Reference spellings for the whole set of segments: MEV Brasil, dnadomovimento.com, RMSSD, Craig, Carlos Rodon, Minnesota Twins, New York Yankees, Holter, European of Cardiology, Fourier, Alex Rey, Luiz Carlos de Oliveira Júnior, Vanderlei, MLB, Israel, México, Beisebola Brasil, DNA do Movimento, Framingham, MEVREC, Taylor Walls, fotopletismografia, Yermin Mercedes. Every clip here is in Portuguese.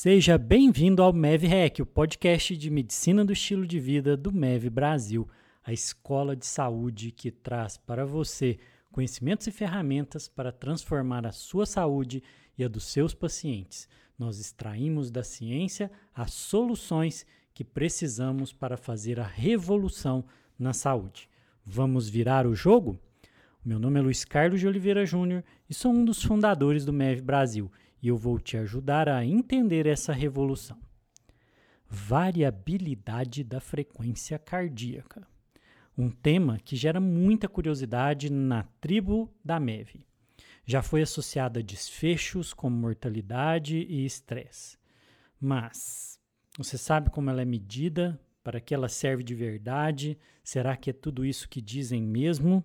Seja bem-vindo ao MEVREC, o podcast de Medicina do Estilo de Vida do MEV Brasil, a escola de saúde que traz para você conhecimentos e ferramentas para transformar a sua saúde e a dos seus pacientes. Nós extraímos da ciência as soluções que precisamos para fazer a revolução na saúde. Vamos virar o jogo? Meu nome é Luiz Carlos de Oliveira Júnior e sou um dos fundadores do MEV Brasil e eu vou te ajudar a entender essa revolução. Variabilidade da frequência cardíaca. Um tema que gera muita curiosidade na tribo da MEV. Já foi associada a desfechos como mortalidade e estresse. Mas você sabe como ela é medida? Para que ela serve de verdade? Será que é tudo isso que dizem mesmo?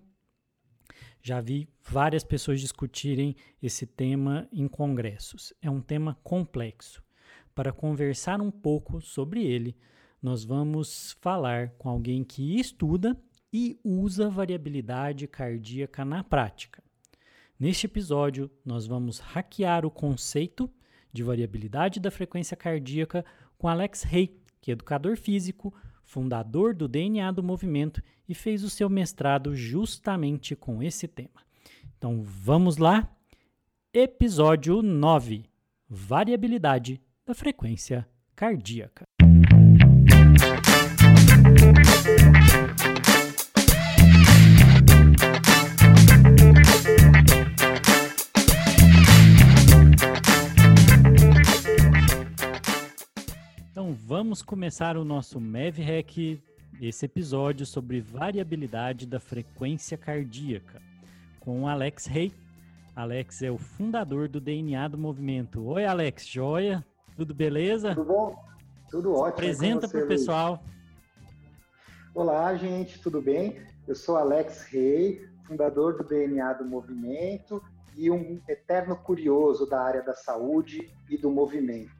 Já vi várias pessoas discutirem esse tema em congressos. É um tema complexo. Para conversar um pouco sobre ele, nós vamos falar com alguém que estuda e usa variabilidade cardíaca na prática. Neste episódio, nós vamos hackear o conceito de variabilidade da frequência cardíaca com Alex Rey, que é educador físico, fundador do DNA do Movimento e fez o seu mestrado justamente com esse tema. Então vamos lá, episódio 9, variabilidade da frequência cardíaca. Então vamos começar o nosso MEVREC, esse episódio sobre variabilidade da frequência cardíaca, com Alex Rey. Alex é o fundador do DNA do Movimento. Oi, Alex, joia? Tudo beleza? Tudo bom? Tudo ótimo. Apresenta para o pessoal. Olá, gente, tudo bem? Eu sou Alex Rey, fundador do DNA do Movimento e um eterno curioso da área da saúde e do movimento.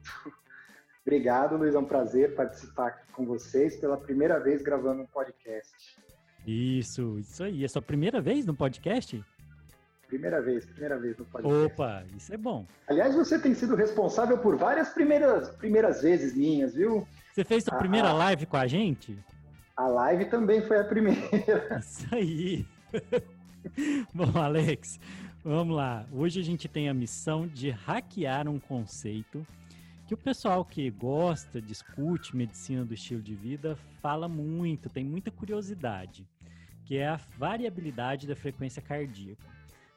Obrigado, Luiz, é um prazer participar aqui com vocês pela primeira vez gravando um podcast. Isso aí. É sua primeira vez no podcast? Primeira vez no podcast. Opa, isso é bom. Aliás, você tem sido responsável por várias primeiras vezes minhas, viu? Você fez sua primeira live com a gente? A live também foi a primeira. Isso aí. Bom, Alex, vamos lá. Hoje a gente tem a missão de hackear um conceito que o pessoal que gosta, discute medicina do estilo de vida, fala muito, tem muita curiosidade, que é a variabilidade da frequência cardíaca.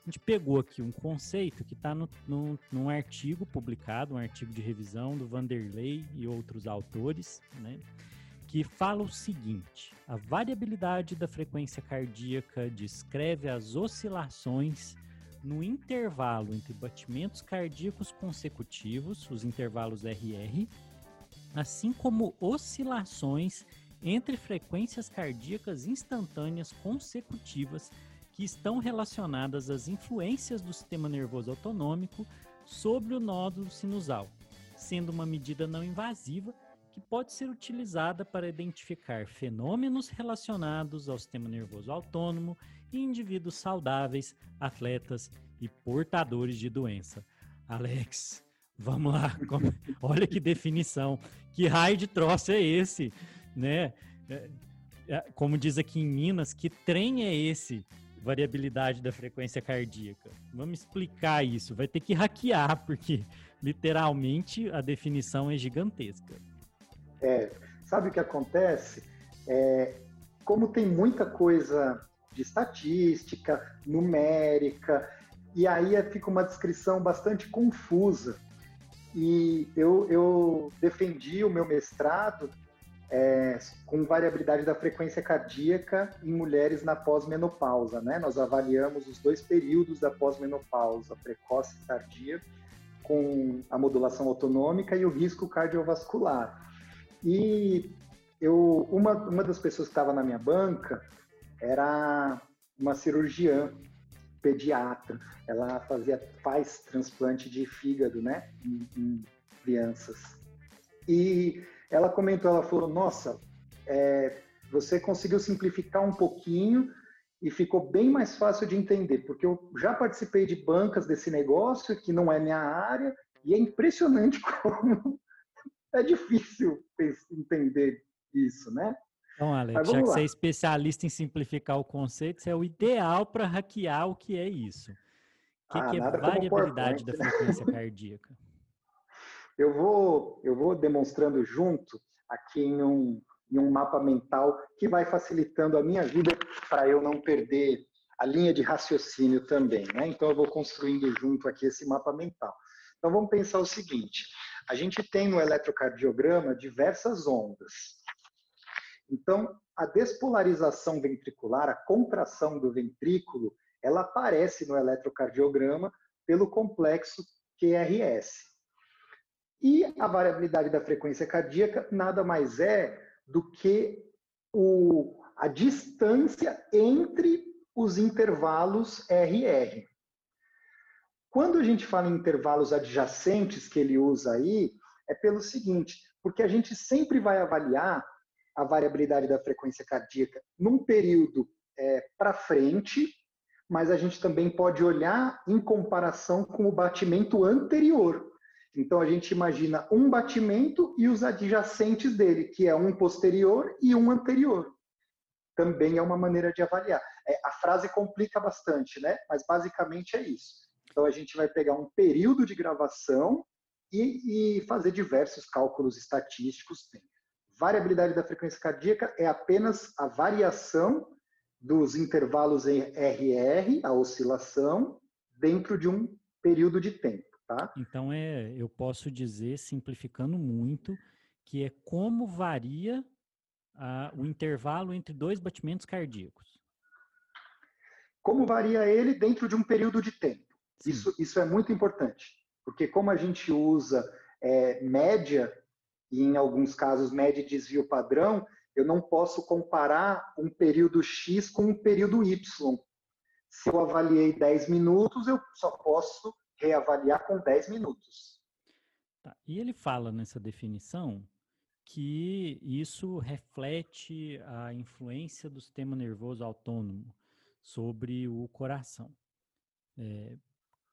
A gente pegou aqui um conceito que está num artigo publicado, um artigo de revisão do Vanderlei e outros autores, né? Que fala o seguinte: a variabilidade da frequência cardíaca descreve as oscilações no intervalo entre batimentos cardíacos consecutivos, os intervalos RR, assim como oscilações entre frequências cardíacas instantâneas consecutivas que estão relacionadas às influências do sistema nervoso autonômico sobre o nódulo sinusal, sendo uma medida não invasiva que pode ser utilizada para identificar fenômenos relacionados ao sistema nervoso autônomo em indivíduos saudáveis, atletas e portadores de doença. Alex, vamos lá. Olha que definição. Que raio de troço é esse, né? Como diz aqui em Minas, que trem é esse? Variabilidade da frequência cardíaca. Vamos explicar isso. Vai ter que hackear, porque literalmente a definição é gigantesca. Sabe o que acontece? Como tem muita coisa de estatística, numérica, e aí fica uma descrição bastante confusa. E eu defendi o meu mestrado com variabilidade da frequência cardíaca em mulheres na pós-menopausa, né? Nós avaliamos os dois períodos da pós-menopausa, precoce e tardia, com a modulação autonômica e o risco cardiovascular. E uma das pessoas que estava na minha banca era uma cirurgiã pediatra. Ela faz transplante de fígado, né, em crianças. E ela comentou, ela falou: nossa, você conseguiu simplificar um pouquinho e ficou bem mais fácil de entender, porque eu já participei de bancas desse negócio, que não é minha área, e é impressionante como é difícil entender isso, né? Então, Alex, já que você é especialista em simplificar o conceito, você é o ideal para hackear o que é isso. O que, que é variabilidade da frequência cardíaca? Eu vou demonstrando junto aqui em um mapa mental que vai facilitando a minha vida para eu não perder a linha de raciocínio também, né? Então, eu vou construindo junto aqui esse mapa mental. Então, vamos pensar o seguinte. A gente tem no eletrocardiograma diversas ondas. Então, a despolarização ventricular, a contração do ventrículo, ela aparece no eletrocardiograma pelo complexo QRS. E a variabilidade da frequência cardíaca nada mais é do que a distância entre os intervalos RR. Quando a gente fala em intervalos adjacentes que ele usa aí, é pelo seguinte, porque a gente sempre vai avaliar a variabilidade da frequência cardíaca num período para frente, mas a gente também pode olhar em comparação com o batimento anterior. Então, a gente imagina um batimento e os adjacentes dele, que é um posterior e um anterior. Também é uma maneira de avaliar. A frase complica bastante, né? Mas basicamente é isso. Então, a gente vai pegar um período de gravação e fazer diversos cálculos estatísticos. Variabilidade da frequência cardíaca é apenas a variação dos intervalos em RR, a oscilação, dentro de um período de tempo, tá? Então, eu posso dizer, simplificando muito, que é como varia o intervalo entre dois batimentos cardíacos. Como varia ele dentro de um período de tempo. Isso é muito importante, porque como a gente usa média, e em alguns casos média e desvio padrão, eu não posso comparar um período X com um período Y. Se eu avaliei 10 minutos, eu só posso reavaliar com 10 minutos. Tá. E ele fala nessa definição que isso reflete a influência do sistema nervoso autônomo sobre o coração.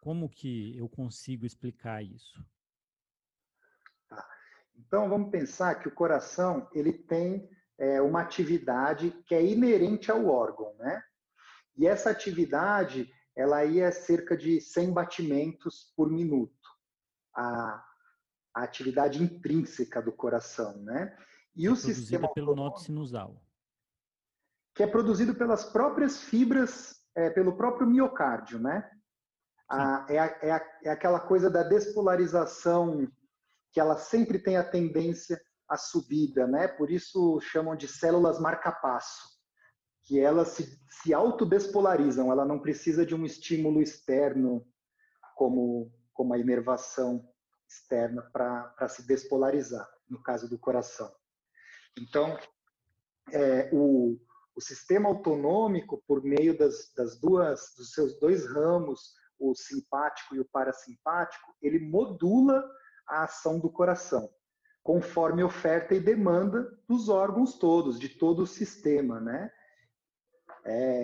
Como que eu consigo explicar isso? Então, vamos pensar que o coração ele tem uma atividade que é inerente ao órgão, né? E essa atividade, ela aí é cerca de 100 batimentos por minuto. A atividade intrínseca do coração, né? E o sistema pelo nodo sinusal. Que é produzido pelas próprias fibras, pelo próprio miocárdio, né? É aquela coisa da despolarização que ela sempre tem a tendência à subida, né? Por isso chamam de células marca-passo, que elas se autodespolarizam, ela não precisa de um estímulo externo, como a inervação externa, para se despolarizar, no caso do coração. Então, o sistema autonômico, por meio dos seus dois ramos, o simpático e o parasimpático, ele modula a ação do coração, conforme oferta e demanda dos órgãos todos, de todo o sistema, né?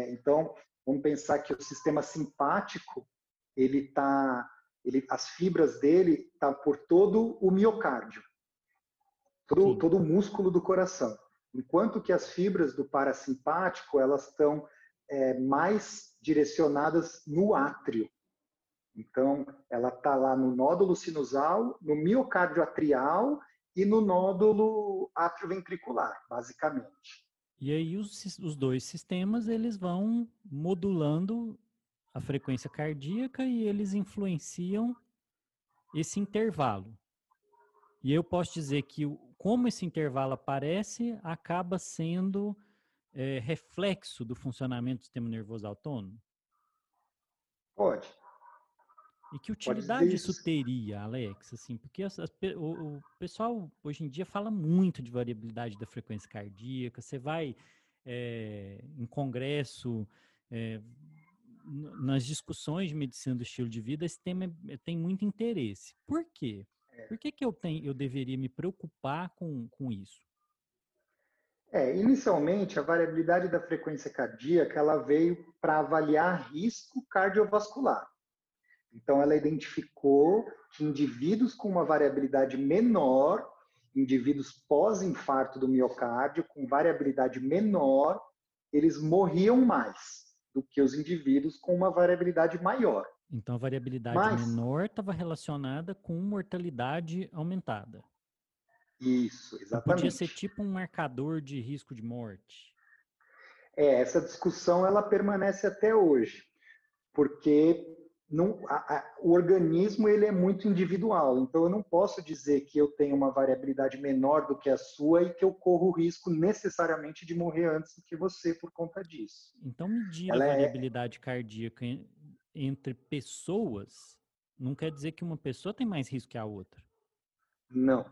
Então, vamos pensar que o sistema simpático, as fibras dele estão por todo o miocárdio, todo o músculo do coração, enquanto que as fibras do parasimpático, elas estão mais direcionadas no átrio. Então, ela está lá no nódulo sinusal, no miocárdio atrial e no nódulo atrioventricular, basicamente. E aí os dois sistemas, eles vão modulando a frequência cardíaca e eles influenciam esse intervalo. E eu posso dizer que como esse intervalo aparece, acaba sendo reflexo do funcionamento do sistema nervoso autônomo? Pode. E que utilidade isso teria, Alex? Assim, porque o pessoal hoje em dia fala muito de variabilidade da frequência cardíaca, você vai em congresso, nas discussões de medicina do estilo de vida, esse tema tem muito interesse. Por quê? Por que eu deveria me preocupar com isso? Inicialmente, a variabilidade da frequência cardíaca ela veio para avaliar risco cardiovascular. Então, ela identificou que indivíduos com uma variabilidade menor indivíduos pós-infarto do miocárdio, com variabilidade menor, eles morriam mais do que os indivíduos com uma variabilidade maior. Então, a variabilidade menor estava relacionada com mortalidade aumentada. Isso, exatamente. Podia ser tipo um marcador de risco de morte. É, essa discussão ela permanece até hoje, porque o organismo ele é muito individual, então eu não posso dizer que eu tenho uma variabilidade menor do que a sua e que eu corro o risco necessariamente de morrer antes do que você por conta disso. Então medir a variabilidade cardíaca entre pessoas não quer dizer que uma pessoa tem mais risco que a outra? Não,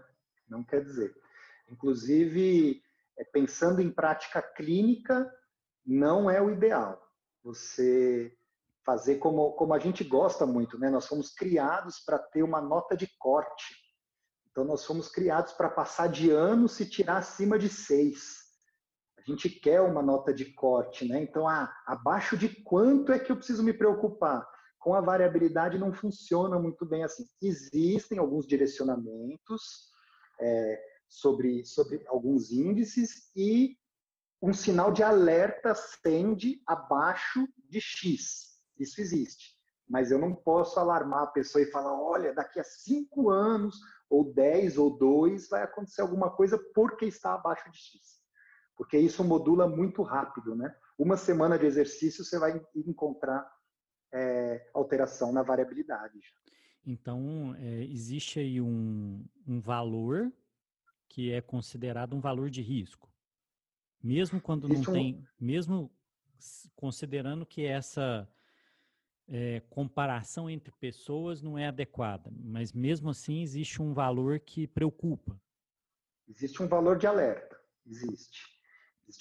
não quer dizer. Inclusive, pensando em prática clínica, não é o ideal. Você fazer como a gente gosta muito, né? Nós fomos criados para ter uma nota de corte. Então, nós fomos criados para passar de ano se tirar acima de 6. A gente quer uma nota de corte, né? Então, abaixo de quanto é que eu preciso me preocupar? Com a variabilidade não funciona muito bem assim. Existem alguns direcionamentos sobre alguns índices e um sinal de alerta acende abaixo de X. Isso existe, mas eu não posso alarmar a pessoa e falar, olha, daqui a 5 anos, ou 10, ou 2, vai acontecer alguma coisa porque está abaixo de X. Porque isso modula muito rápido, né? Uma semana de exercício você vai encontrar alteração na variabilidade. Então, existe aí um valor que é considerado um valor de risco. Mesmo quando não tem, mesmo considerando que essa comparação entre pessoas não é adequada, mas mesmo assim existe um valor que preocupa. Existe um valor de alerta, existe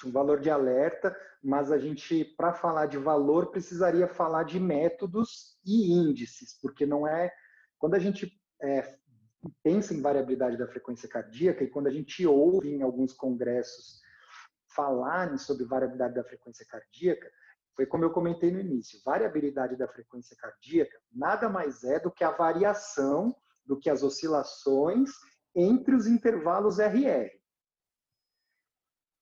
um valor de alerta, mas a gente, para falar de valor, precisaria falar de métodos e índices, porque não é, quando a gente pensa em variabilidade da frequência cardíaca e quando a gente ouve em alguns congressos falarem sobre variabilidade da frequência cardíaca, foi como eu comentei no início, variabilidade da frequência cardíaca nada mais é do que a variação, do que as oscilações entre os intervalos RR.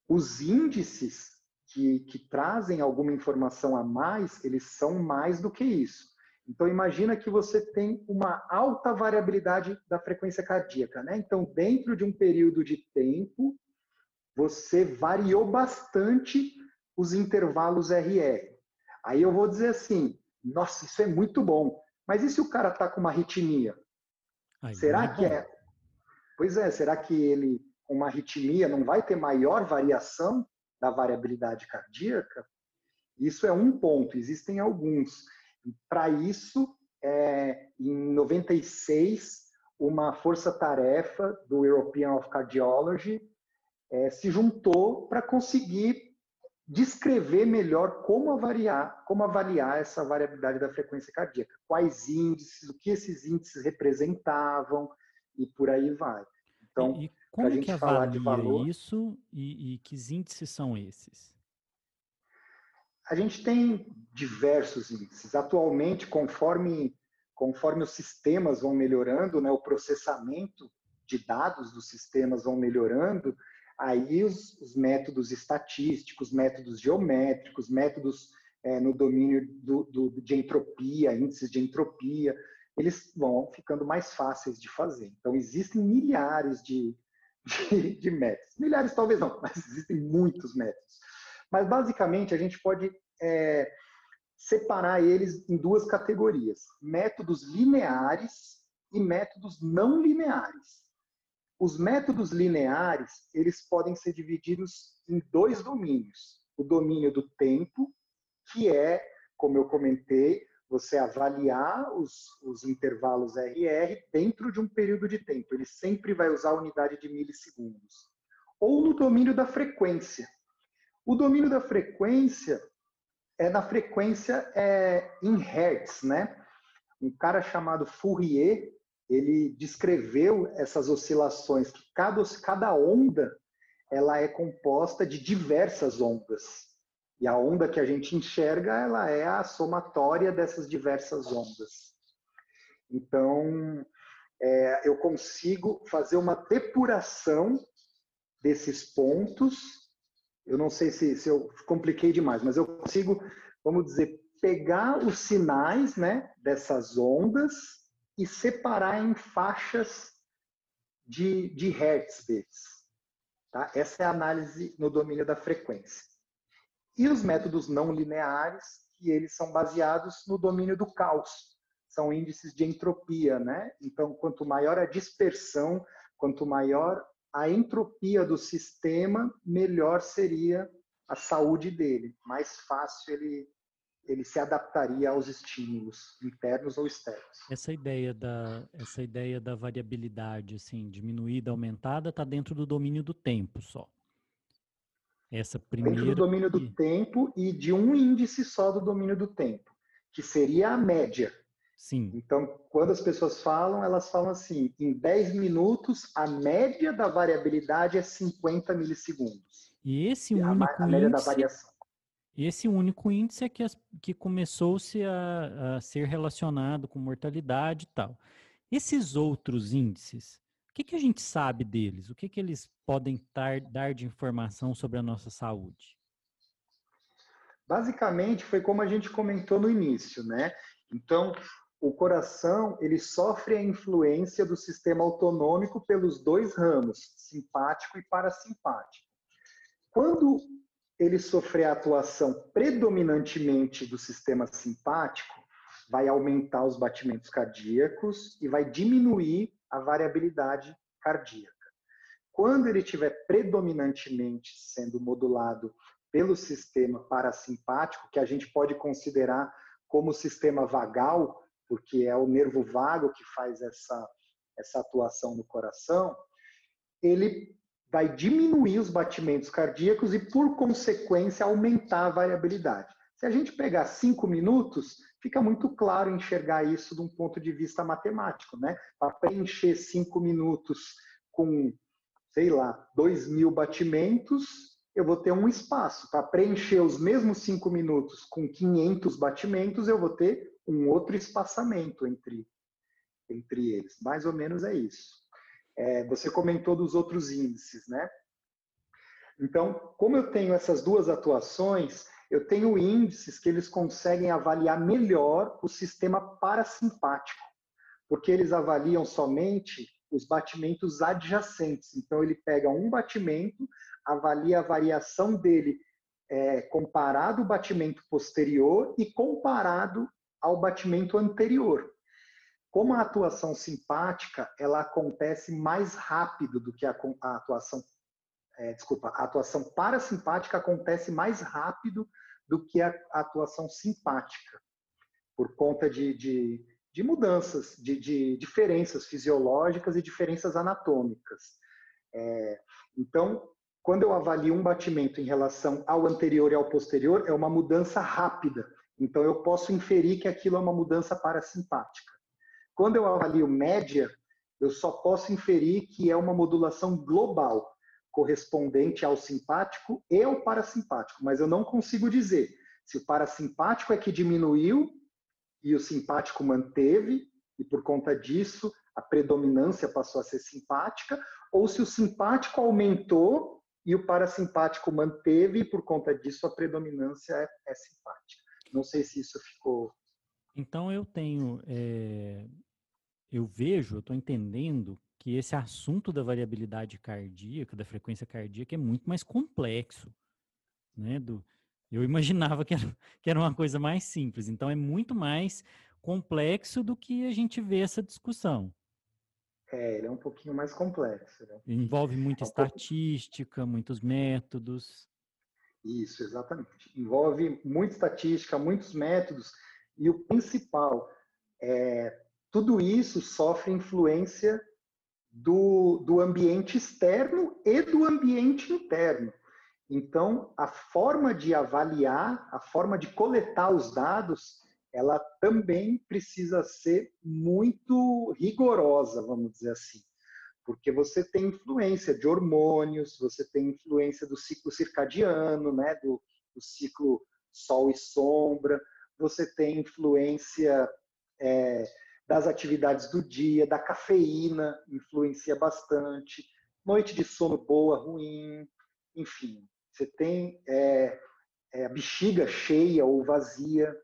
Os índices que trazem alguma informação a mais, eles são mais do que isso. Então, imagina que você tem uma alta variabilidade da frequência cardíaca, né? Então, dentro de um período de tempo, você variou bastante os intervalos RR. Aí eu vou dizer assim, nossa, isso é muito bom. Mas e se o cara está com uma arritmia? Ai, será que é? Pois é, será que ele com uma arritmia não vai ter maior variação da variabilidade cardíaca? Isso é um ponto, existem alguns. Para isso, em 96, uma força-tarefa do European of Cardiology se juntou para conseguir descrever melhor como avaliar essa variabilidade da frequência cardíaca, quais índices, o que esses índices representavam e por aí vai. Então, e como a gente falar de valor, isso e que índices são esses? A gente tem diversos índices. Atualmente, conforme os sistemas vão melhorando, né, o processamento de dados dos sistemas vão melhorando. Aí os métodos estatísticos, métodos geométricos, métodos no domínio de entropia, índices de entropia, eles vão ficando mais fáceis de fazer. Então, existem milhares de métodos. Milhares talvez não, mas existem muitos métodos. Mas, basicamente, a gente pode separar eles em duas categorias. Métodos lineares e métodos não lineares. Os métodos lineares, eles podem ser divididos em 2 domínios. O domínio do tempo, que é, como eu comentei, você avaliar os intervalos RR dentro de um período de tempo. Ele sempre vai usar a unidade de milissegundos. Ou no domínio da frequência. O domínio da frequência é na frequência em hertz, né? Um cara chamado Fourier, ele descreveu essas oscilações, que cada onda ela é composta de diversas ondas. E a onda que a gente enxerga, ela é a somatória dessas diversas ondas. Então, eu consigo fazer uma depuração desses pontos. Eu não sei se eu compliquei demais, mas eu consigo, vamos dizer, pegar os sinais, né, dessas ondas e separar em faixas de hertz deles. Tá? Essa é a análise no domínio da frequência. E os métodos não lineares, que eles são baseados no domínio do caos. São índices de entropia, né? Então, quanto maior a dispersão, quanto maior a entropia do sistema, melhor seria a saúde dele. Mais fácil ele se adaptaria aos estímulos internos ou externos. Essa ideia da variabilidade, assim, diminuída, aumentada, está dentro do domínio do tempo só. Essa primeira... Dentro do domínio do tempo e de um índice só do domínio do tempo, que seria a média. Sim. Então, quando as pessoas falam, elas falam assim, em 10 minutos, a média da variabilidade é 50 milissegundos. E esse único a média da variação. Esse único índice é que começou-se a ser relacionado com mortalidade e tal. Esses outros índices, o que a gente sabe deles? O que eles podem dar de informação sobre a nossa saúde? Basicamente, foi como a gente comentou no início, né? Então, o coração, ele sofre a influência do sistema autonômico pelos dois ramos, simpático e parasimpático. Quando ele sofrer a atuação predominantemente do sistema simpático, vai aumentar os batimentos cardíacos e vai diminuir a variabilidade cardíaca. Quando ele estiver predominantemente sendo modulado pelo sistema parasimpático, que a gente pode considerar como sistema vagal, porque é o nervo vago que faz essa atuação no coração, ele vai diminuir os batimentos cardíacos e, por consequência, aumentar a variabilidade. Se a gente pegar 5 minutos, fica muito claro enxergar isso de um ponto de vista matemático, né? Para preencher 5 minutos com, sei lá, 2.000 batimentos, eu vou ter um espaço. Para preencher os mesmos 5 minutos com 500 batimentos, eu vou ter um outro espaçamento entre eles. Mais ou menos é isso. Você comentou dos outros índices, né? Então, como eu tenho essas duas atuações, eu tenho índices que eles conseguem avaliar melhor o sistema parasimpático, porque eles avaliam somente os batimentos adjacentes. Então, ele pega um batimento, avalia a variação dele comparado ao batimento posterior e comparado ao batimento anterior. Como a atuação simpática, ela acontece mais rápido do que a atuação parasimpática acontece mais rápido do que a atuação simpática, por conta de mudanças, de diferenças fisiológicas e diferenças anatômicas. Então, quando eu avalio um batimento em relação ao anterior e ao posterior, é uma mudança rápida. Então, eu posso inferir que aquilo é uma mudança parasimpática. Quando eu avalio média, eu só posso inferir que é uma modulação global, correspondente ao simpático e ao parasimpático, mas eu não consigo dizer se o parasimpático é que diminuiu e o simpático manteve, e por conta disso a predominância passou a ser simpática, ou se o simpático aumentou e o parasimpático manteve, e por conta disso a predominância é simpática. Não sei se isso ficou... Então, eu estou entendendo que esse assunto da variabilidade cardíaca, da frequência cardíaca, é muito mais complexo, né? Eu imaginava que era uma coisa mais simples. Então, é muito mais complexo do que a gente vê essa discussão. Ele é um pouquinho mais complexo, né? Envolve muita estatística, muitos métodos. Isso, exatamente. Envolve muita estatística, muitos métodos... E o principal, tudo isso sofre influência do ambiente externo e do ambiente interno. Então, a forma de avaliar, a forma de coletar os dados, ela também precisa ser muito rigorosa, vamos dizer assim. Porque você tem influência de hormônios, você tem influência do ciclo circadiano, né, do ciclo sol e sombra, você tem influência das atividades do dia, da cafeína, influencia bastante, noite de sono boa, ruim, enfim. Você tem a bexiga cheia ou vazia,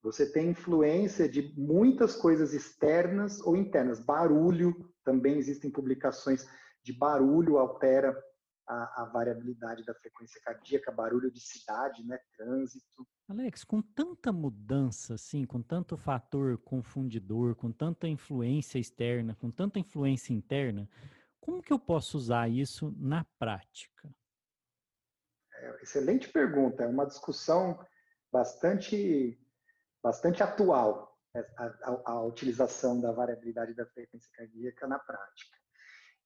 você tem influência de muitas coisas externas ou internas. Barulho, também existem publicações de barulho altera a variabilidade da frequência cardíaca, barulho de cidade, né, trânsito. Alex, com tanta mudança, assim, com tanto fator confundidor, com tanta influência externa, com tanta influência interna, como que eu posso usar isso na prática? Excelente pergunta, é uma discussão bastante atual, a utilização da variabilidade da frequência cardíaca na prática.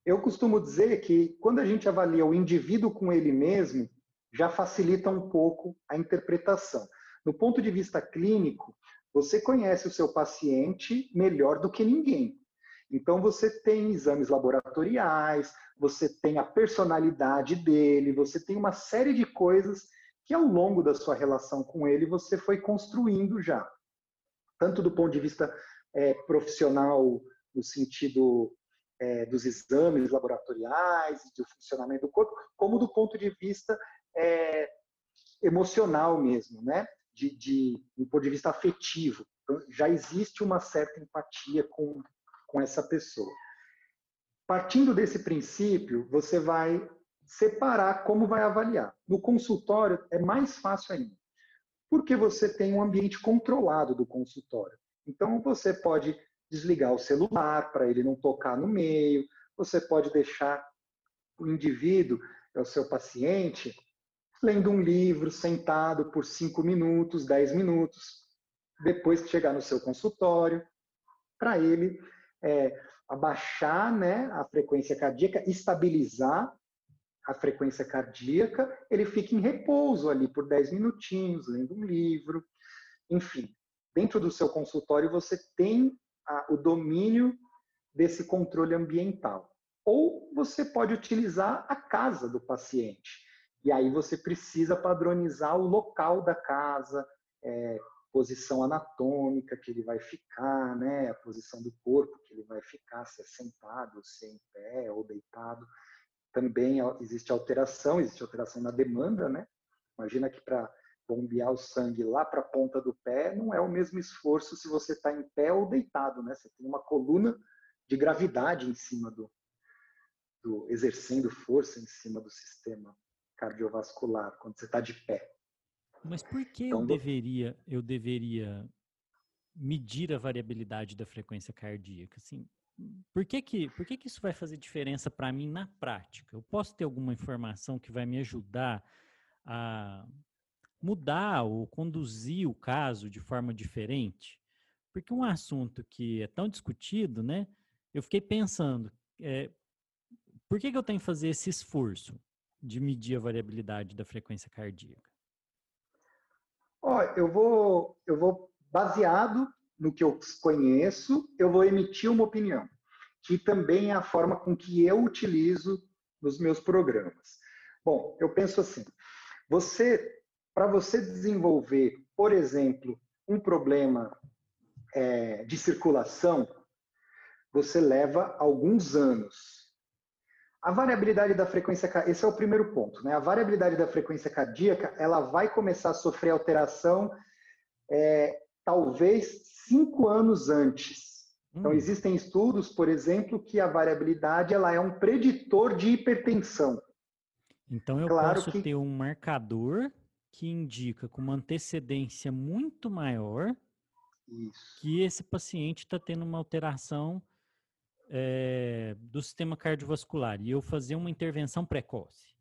Eu costumo dizer que quando a gente avalia o indivíduo com ele mesmo, já facilita um pouco a interpretação. Do ponto de vista clínico, você conhece o seu paciente melhor do que ninguém. Então você tem exames laboratoriais, você tem a personalidade dele, você tem uma série de coisas que ao longo da sua relação com ele você foi construindo já. Tanto do ponto de vista profissional, no sentido dos exames laboratoriais, do funcionamento do corpo, como do ponto de vista emocional mesmo, né? Do ponto de vista afetivo. Então, já existe uma certa empatia com essa pessoa. Partindo desse princípio, você vai separar como vai avaliar. No consultório é mais fácil ainda, porque você tem um ambiente controlado do consultório. Então você pode desligar o celular para ele não tocar no meio, você pode deixar o indivíduo, o seu paciente, lendo um livro, sentado por 5 minutos, 10 minutos, depois que chegar no seu consultório, para ele abaixar, né, a frequência cardíaca, estabilizar a frequência cardíaca, ele fica em repouso ali por 10 minutinhos, lendo um livro, enfim. Dentro do seu consultório você tem o domínio desse controle ambiental. Ou você pode utilizar a casa do paciente, e aí você precisa padronizar o local da casa, posição anatômica que ele vai ficar, né? A posição do corpo que ele vai ficar, se é sentado, se é em pé ou deitado. Também existe alteração na demanda, né? Imagina que para bombear o sangue lá para a ponta do pé não é o mesmo esforço se você está em pé ou deitado, né? Você tem uma coluna de gravidade em cima exercendo força em cima do sistema cardiovascular quando você está de pé. Mas por que então, eu deveria medir a variabilidade da frequência cardíaca? Assim, por que isso vai fazer diferença para mim na prática? Eu posso ter alguma informação que vai me ajudar a mudar ou conduzir o caso de forma diferente? Porque um assunto que é tão discutido, né? Eu fiquei pensando, por que eu tenho que fazer esse esforço de medir a variabilidade da frequência cardíaca? Olha, eu vou baseado no que eu conheço, eu vou emitir uma opinião, que também é a forma com que eu utilizo nos meus programas. Bom, eu penso assim, para você desenvolver, por exemplo, um problema de circulação, você leva alguns anos. A variabilidade da frequência, esse é o primeiro ponto, né? A variabilidade da frequência cardíaca, ela vai começar a sofrer alteração talvez 5 anos antes. Então, existem estudos, por exemplo, que a variabilidade ela é um preditor de hipertensão. Então, eu posso ter um marcador que indica com uma antecedência muito maior que esse paciente está tendo uma alteração do sistema cardiovascular e eu fazer uma intervenção precoce.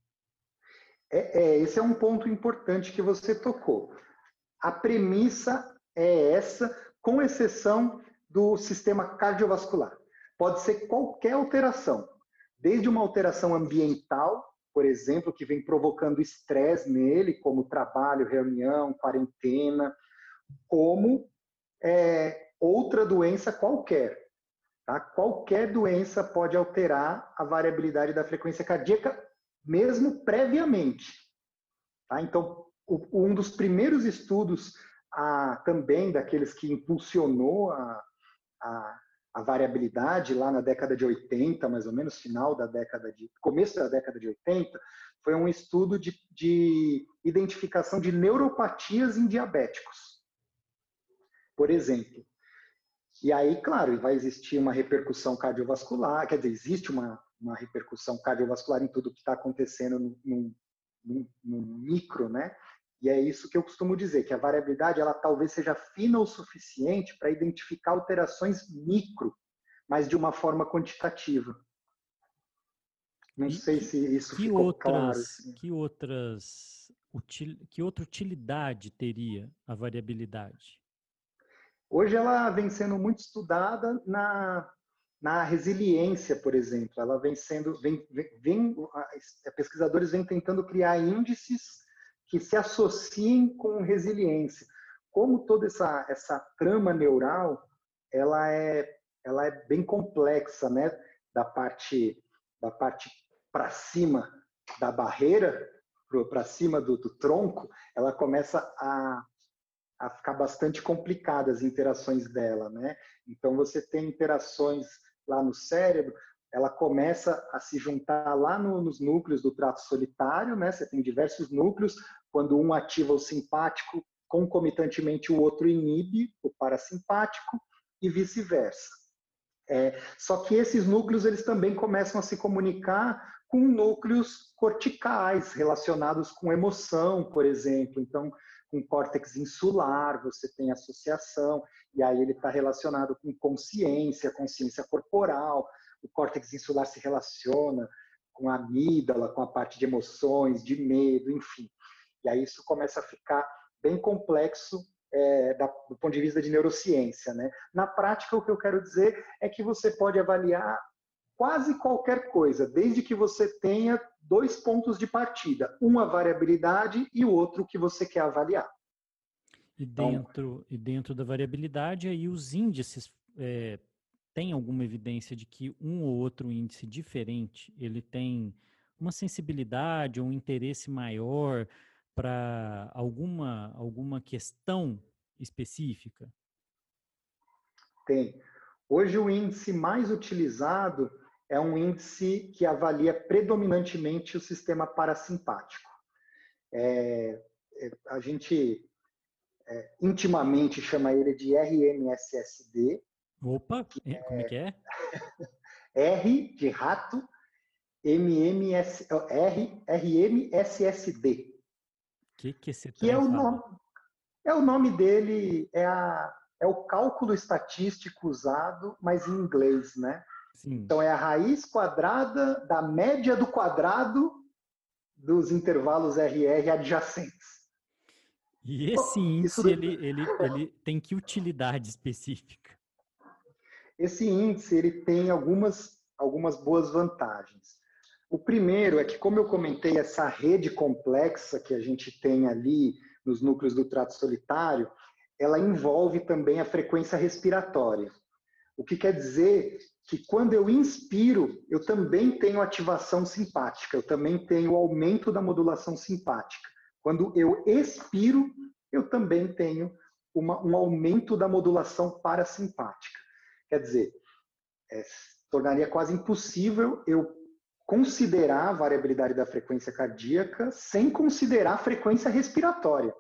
Esse é um ponto importante que você tocou. A premissa é essa, com exceção do sistema cardiovascular. Pode ser qualquer alteração, desde uma alteração ambiental, por exemplo, que vem provocando estresse nele, como trabalho, reunião, quarentena, como outra doença qualquer. Tá? Qualquer doença pode alterar a variabilidade da frequência cardíaca, mesmo previamente. Tá? Então, um dos primeiros estudos também daqueles que impulsionou a variabilidade lá na década de 80, mais ou menos, começo da década de 80, foi um estudo de identificação de neuropatias em diabéticos, por exemplo. E aí, claro, vai existir uma repercussão cardiovascular, quer dizer, existe uma repercussão cardiovascular em tudo que está acontecendo no micro, né? E é isso que eu costumo dizer, que a variabilidade ela talvez seja fina o suficiente para identificar alterações micro, mas de uma forma quantitativa. Não sei se isso ficou claro. Que outra utilidade teria a variabilidade? Hoje ela vem sendo muito estudada na resiliência, por exemplo. Ela vem sendo, pesquisadores vêm tentando criar índices que se associem com resiliência. Como toda essa trama neural, ela é bem complexa, né? Da parte para cima da barreira, para cima do tronco, ela começa a ficar bastante complicada as interações dela, né? Então você tem interações lá no cérebro, ela começa a se juntar lá nos núcleos do trato solitário, né? Você tem diversos núcleos, quando um ativa o simpático, concomitantemente o outro inibe o parasimpático e vice-versa. Só que esses núcleos eles também começam a se comunicar com núcleos corticais relacionados com emoção, por exemplo. Então, com córtex insular, você tem associação, e aí ele está relacionado com consciência corporal. O córtex insular se relaciona com a amígdala, com a parte de emoções, de medo, enfim. E aí isso começa a ficar bem complexo do ponto de vista de neurociência, né? Na prática, o que eu quero dizer é que você pode avaliar quase qualquer coisa, desde que você tenha dois pontos de partida, uma variabilidade e o outro que você quer avaliar. E dentro da variabilidade, aí os índices, tem alguma evidência de que um ou outro índice diferente, ele tem uma sensibilidade ou um interesse maior para alguma questão específica? Tem. Hoje o índice mais utilizado é um índice que avalia predominantemente o sistema parasimpático. A gente intimamente chama ele de RMSSD. Opa, como é que é? R de rato, RMSSD. Que esse que é o nome? É o nome dele, é o cálculo estatístico usado, mas em inglês, né? Sim. Então é a raiz quadrada da média do quadrado dos intervalos RR adjacentes. E esse índice, ele tem que utilidade específica? Esse índice, ele tem algumas boas vantagens. O primeiro é que, como eu comentei, essa rede complexa que a gente tem ali nos núcleos do trato solitário, ela envolve também a frequência respiratória. O que quer dizer que quando eu inspiro, eu também tenho ativação simpática, eu também tenho aumento da modulação simpática. Quando eu expiro, eu também tenho um aumento da modulação parasimpática. Quer dizer, tornaria quase impossível eu considerar a variabilidade da frequência cardíaca sem considerar a frequência respiratória.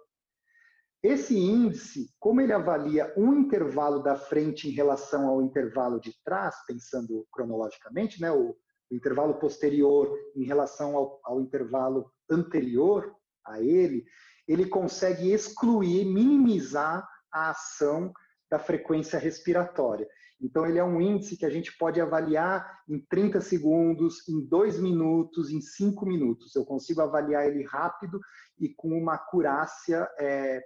Esse índice, como ele avalia um intervalo da frente em relação ao intervalo de trás, pensando cronologicamente, né, o intervalo posterior em relação ao intervalo anterior a ele, ele consegue excluir, minimizar a ação da frequência respiratória. Então, ele é um índice que a gente pode avaliar em 30 segundos, em 2 minutos, em 5 minutos. Eu consigo avaliar ele rápido e com uma acurácia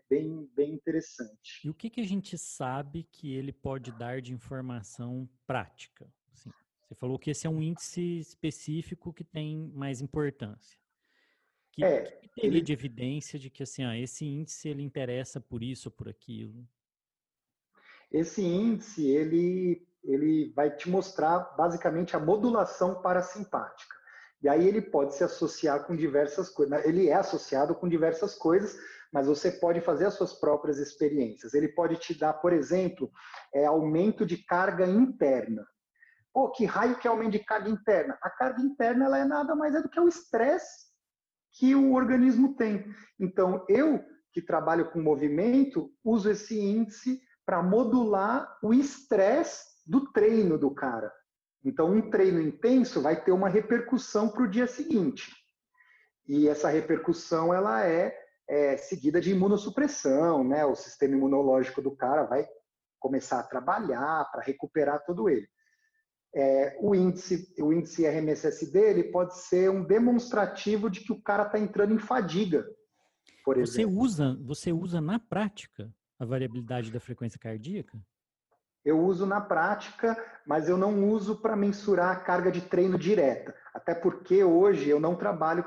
bem interessante. E o que a gente sabe que ele pode dar de informação prática? Assim, você falou que esse é um índice específico que tem mais importância. Que teria de evidência de que assim, esse índice ele interessa por isso ou por aquilo? Esse índice, ele vai te mostrar basicamente a modulação parasimpática. E aí ele pode se associar com diversas coisas. Ele é associado com diversas coisas, mas você pode fazer as suas próprias experiências. Ele pode te dar, por exemplo, aumento de carga interna. Pô, que raio que é aumento de carga interna? A carga interna ela é nada mais do que o estresse que o organismo tem. Então, eu, que trabalho com movimento, uso esse índice para modular o estresse do treino do cara. Então, um treino intenso vai ter uma repercussão para o dia seguinte. E essa repercussão ela é seguida de imunossupressão, né? O sistema imunológico do cara vai começar a trabalhar para recuperar tudo ele. O índice RMSSD ele pode ser um demonstrativo de que o cara está entrando em fadiga, por exemplo. Você usa na prática a variabilidade da frequência cardíaca? Eu uso na prática, mas eu não uso para mensurar a carga de treino direta. Até porque hoje eu não trabalho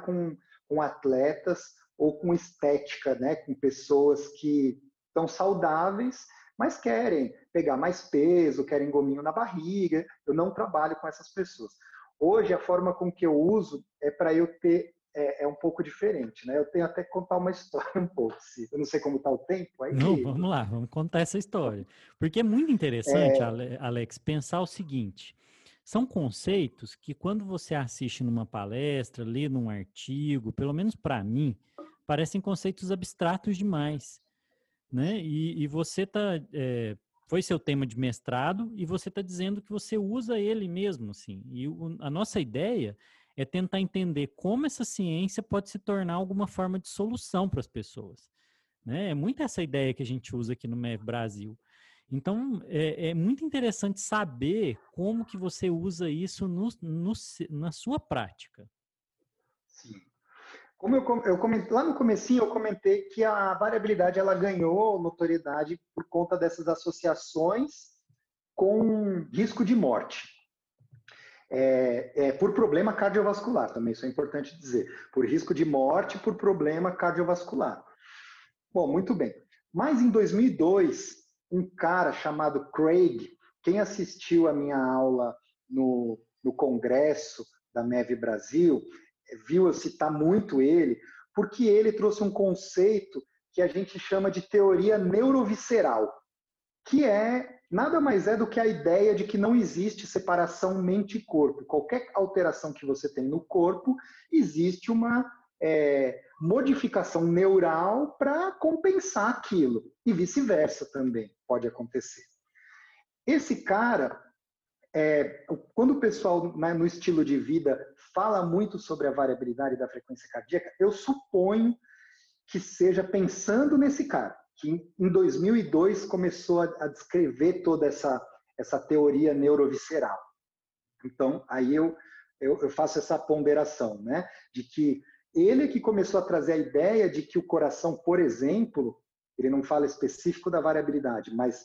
com atletas ou com estética, né? Com pessoas que estão saudáveis, mas querem pegar mais peso, querem gominho na barriga. Eu não trabalho com essas pessoas. Hoje, a forma com que eu uso é para eu ter... É um pouco diferente, né? Eu tenho até que contar uma história um pouco. Eu não sei como está o tempo. Não, vamos lá, vamos contar essa história. Porque é muito interessante, Alex, pensar o seguinte. São conceitos que quando você assiste numa palestra, lê num artigo, pelo menos para mim, parecem conceitos abstratos demais, né? E você tá, foi seu tema de mestrado e você está dizendo que você usa ele mesmo, assim. E a nossa ideia é tentar entender como essa ciência pode se tornar alguma forma de solução para as pessoas, né? É muito essa ideia que a gente usa aqui no MEV Brasil. Então, é muito interessante saber como que você usa isso na sua prática. Sim. Como eu comentei, lá no comecinho eu comentei que a variabilidade ela ganhou notoriedade por conta dessas associações com risco de morte. Por problema cardiovascular também, isso é importante dizer. Por risco de morte, por problema cardiovascular. Bom, muito bem. Mas em 2002... um cara chamado Craig, quem assistiu a minha aula no congresso da MEV Brasil, viu eu citar muito ele, porque ele trouxe um conceito que a gente chama de teoria neurovisceral, que nada mais é do que a ideia de que não existe separação mente e corpo. Qualquer alteração que você tem no corpo, existe uma modificação neural para compensar aquilo, e vice-versa também pode acontecer. Esse cara, quando o pessoal, né, no estilo de vida fala muito sobre a variabilidade da frequência cardíaca, eu suponho que seja pensando nesse cara, que em 2002 começou a descrever toda essa teoria neurovisceral. Então, aí eu faço essa ponderação, né, de que ele que começou a trazer a ideia de que o coração, por exemplo, ele não fala específico da variabilidade, mas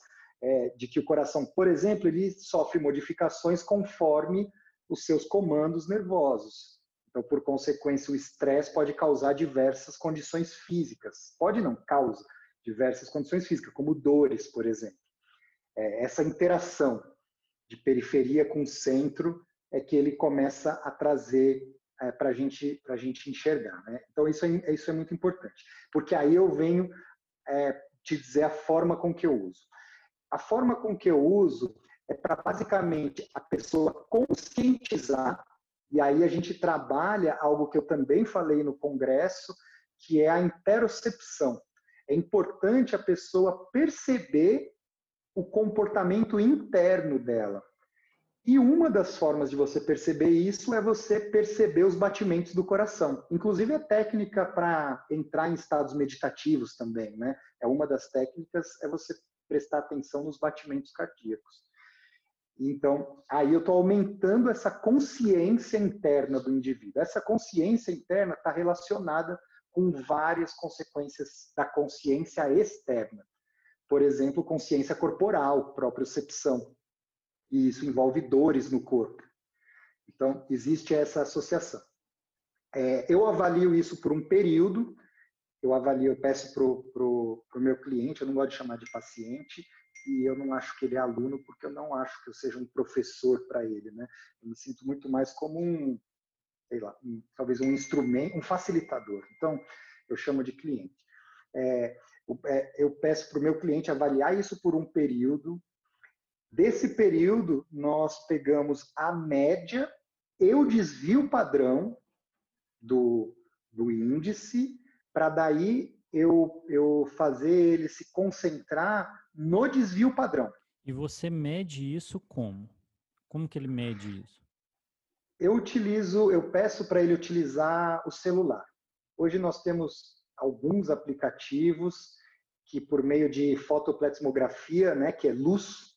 de que o coração, por exemplo, ele sofre modificações conforme os seus comandos nervosos. Então, por consequência, o estresse pode causar diversas condições físicas. Pode não, causa diversas condições físicas, como dores, por exemplo. Essa interação de periferia com centro é que ele começa a trazer para a gente enxergar, né? Então, isso é muito importante. Porque aí eu venho te dizer a forma com que eu uso. A forma com que eu uso é para, basicamente, a pessoa conscientizar, e aí a gente trabalha algo que eu também falei no congresso, que é a interocepção. É importante a pessoa perceber o comportamento interno dela. E uma das formas de você perceber isso é você perceber os batimentos do coração. Inclusive, é técnica para entrar em estados meditativos também, né? É uma das técnicas, é você prestar atenção nos batimentos cardíacos. Então, aí eu estou aumentando essa consciência interna do indivíduo. Essa consciência interna está relacionada com várias consequências da consciência externa. Por exemplo, consciência corporal, propriocepção. E isso envolve dores no corpo. Então, existe essa associação. Eu avalio isso por um período, eu peço pro meu cliente, eu não gosto de chamar de paciente, e eu não acho que ele é aluno, porque eu não acho que eu seja um professor para ele, né? Eu me sinto muito mais como um, sei lá, talvez um instrumento, um facilitador. Então, eu chamo de cliente. eu peço para o meu cliente avaliar isso por um período. Desse período, nós pegamos a média e o desvio padrão do índice, para daí eu fazer ele se concentrar no desvio padrão. E você mede isso como? Como que ele mede isso? Eu peço para ele utilizar o celular. Hoje nós temos alguns aplicativos que, por meio de fotopletismografia, né, que é luz,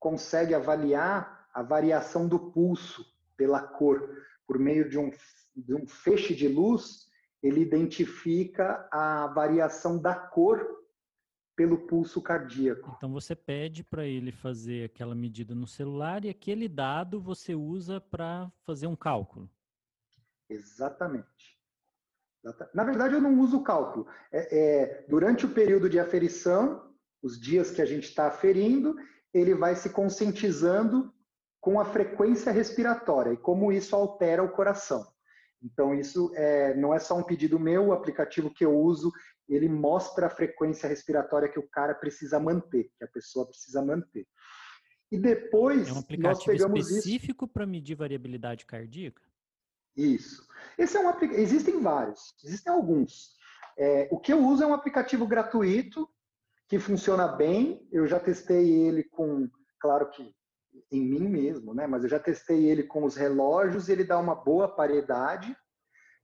consegue avaliar a variação do pulso pela cor. Por meio de um feixe de luz, ele identifica a variação da cor pelo pulso cardíaco. Então você pede para ele fazer aquela medida no celular e aquele dado você usa para fazer um cálculo. Exatamente. Na verdade, eu não uso cálculo. Durante o período de aferição, os dias que a gente está aferindo, ele vai se conscientizando com a frequência respiratória e como isso altera o coração. Então, isso não é só um pedido meu, o aplicativo que eu uso, ele mostra a frequência respiratória que o cara precisa manter, que a pessoa precisa manter. E depois, nós pegamos isso... É um aplicativo específico para medir variabilidade cardíaca? Isso. Esse é um aplicativo... Existem vários, existem alguns. O que eu uso é um aplicativo gratuito, que funciona bem. Eu já testei ele com... Claro que em mim mesmo, né? Mas eu já testei ele com os relógios, ele dá uma boa paridade,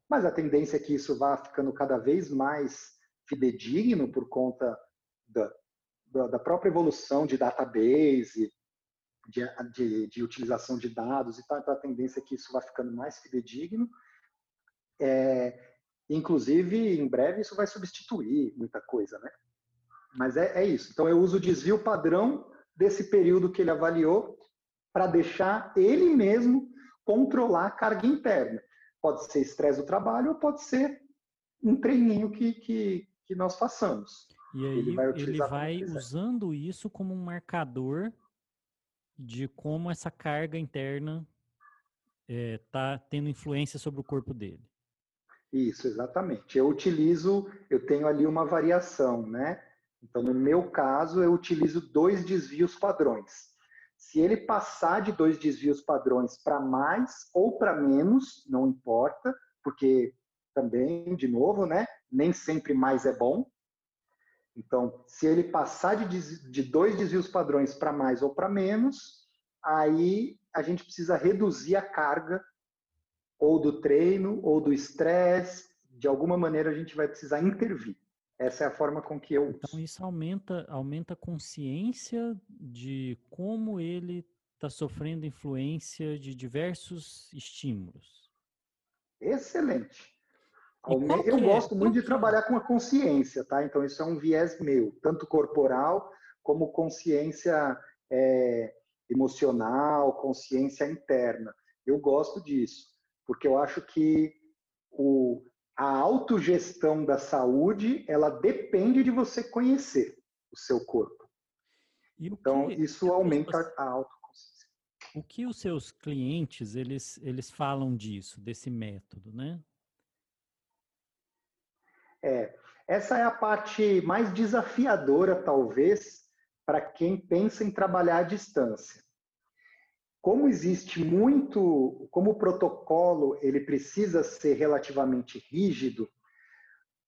mas a tendência é que isso vá ficando cada vez mais fidedigno por conta da própria evolução de database, de utilização de dados e tal, então a tendência é que isso vá ficando mais fidedigno. Inclusive, em breve, isso vai substituir muita coisa, né? Mas é isso. Então, eu uso o desvio padrão desse período que ele avaliou para deixar ele mesmo controlar a carga interna. Pode ser estresse do trabalho ou pode ser um treininho que nós façamos. E aí ele vai usando isso como um marcador de como essa carga interna está tendo influência sobre o corpo dele. Isso, exatamente. Eu tenho ali uma variação, né? Então, no meu caso, eu utilizo 2 desvios padrões. Se ele passar de 2 desvios padrões para mais ou para menos, não importa, porque também, de novo, né, nem sempre mais é bom. Então, se ele passar de 2 desvios padrões para mais ou para menos, aí a gente precisa reduzir a carga ou do treino ou do estresse. De alguma maneira, a gente vai precisar intervir. Essa é a forma com que eu uso. Então, isso aumenta a consciência de como ele está sofrendo influência de diversos estímulos. Excelente. Eu gosto muito de trabalhar com a consciência, tá? Então, isso é um viés meu, tanto corporal como consciência emocional, consciência interna. Eu gosto disso, porque eu acho que a autogestão da saúde, ela depende de você conhecer o seu corpo. Então, isso aumenta a autoconsciência. O que os seus clientes, eles falam disso, desse método, né? Essa é a parte mais desafiadora, talvez, para quem pensa em trabalhar à distância. Como o protocolo ele precisa ser relativamente rígido,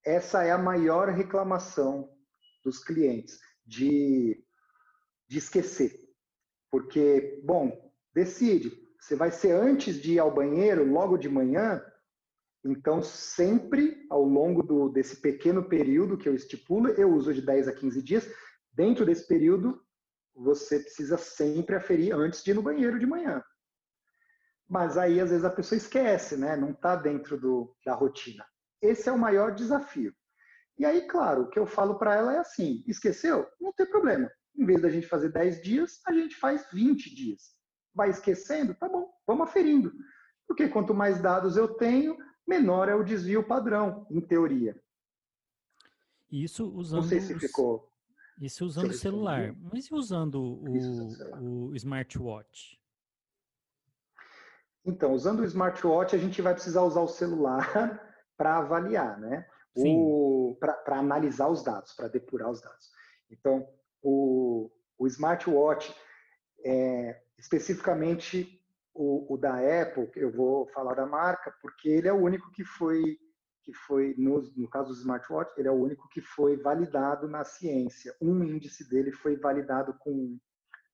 essa é a maior reclamação dos clientes, de esquecer. Porque, bom, decide, você vai ser antes de ir ao banheiro, logo de manhã, então sempre ao longo desse pequeno período que eu estipulo, eu uso de 10 a 15 dias, dentro desse período, você precisa sempre aferir antes de ir no banheiro de manhã. Mas aí, às vezes, a pessoa esquece, né? Não está dentro da rotina. Esse é o maior desafio. E aí, claro, o que eu falo para ela é assim, esqueceu? Não tem problema. Em vez da gente fazer 10 dias, a gente faz 20 dias. Vai esquecendo? Tá bom, vamos aferindo. Porque quanto mais dados eu tenho, menor é o desvio padrão, em teoria. Isso usando... Não sei se ficou... Isso usando o celular, mas e usando o smartwatch? Então, usando o smartwatch, a gente vai precisar usar o celular para avaliar, né? para analisar os dados, para depurar os dados. Então, o smartwatch, especificamente o da Apple, eu vou falar da marca, porque ele é o único que foi, no caso do smartwatch, ele é o único que foi validado na ciência. Um índice dele foi validado com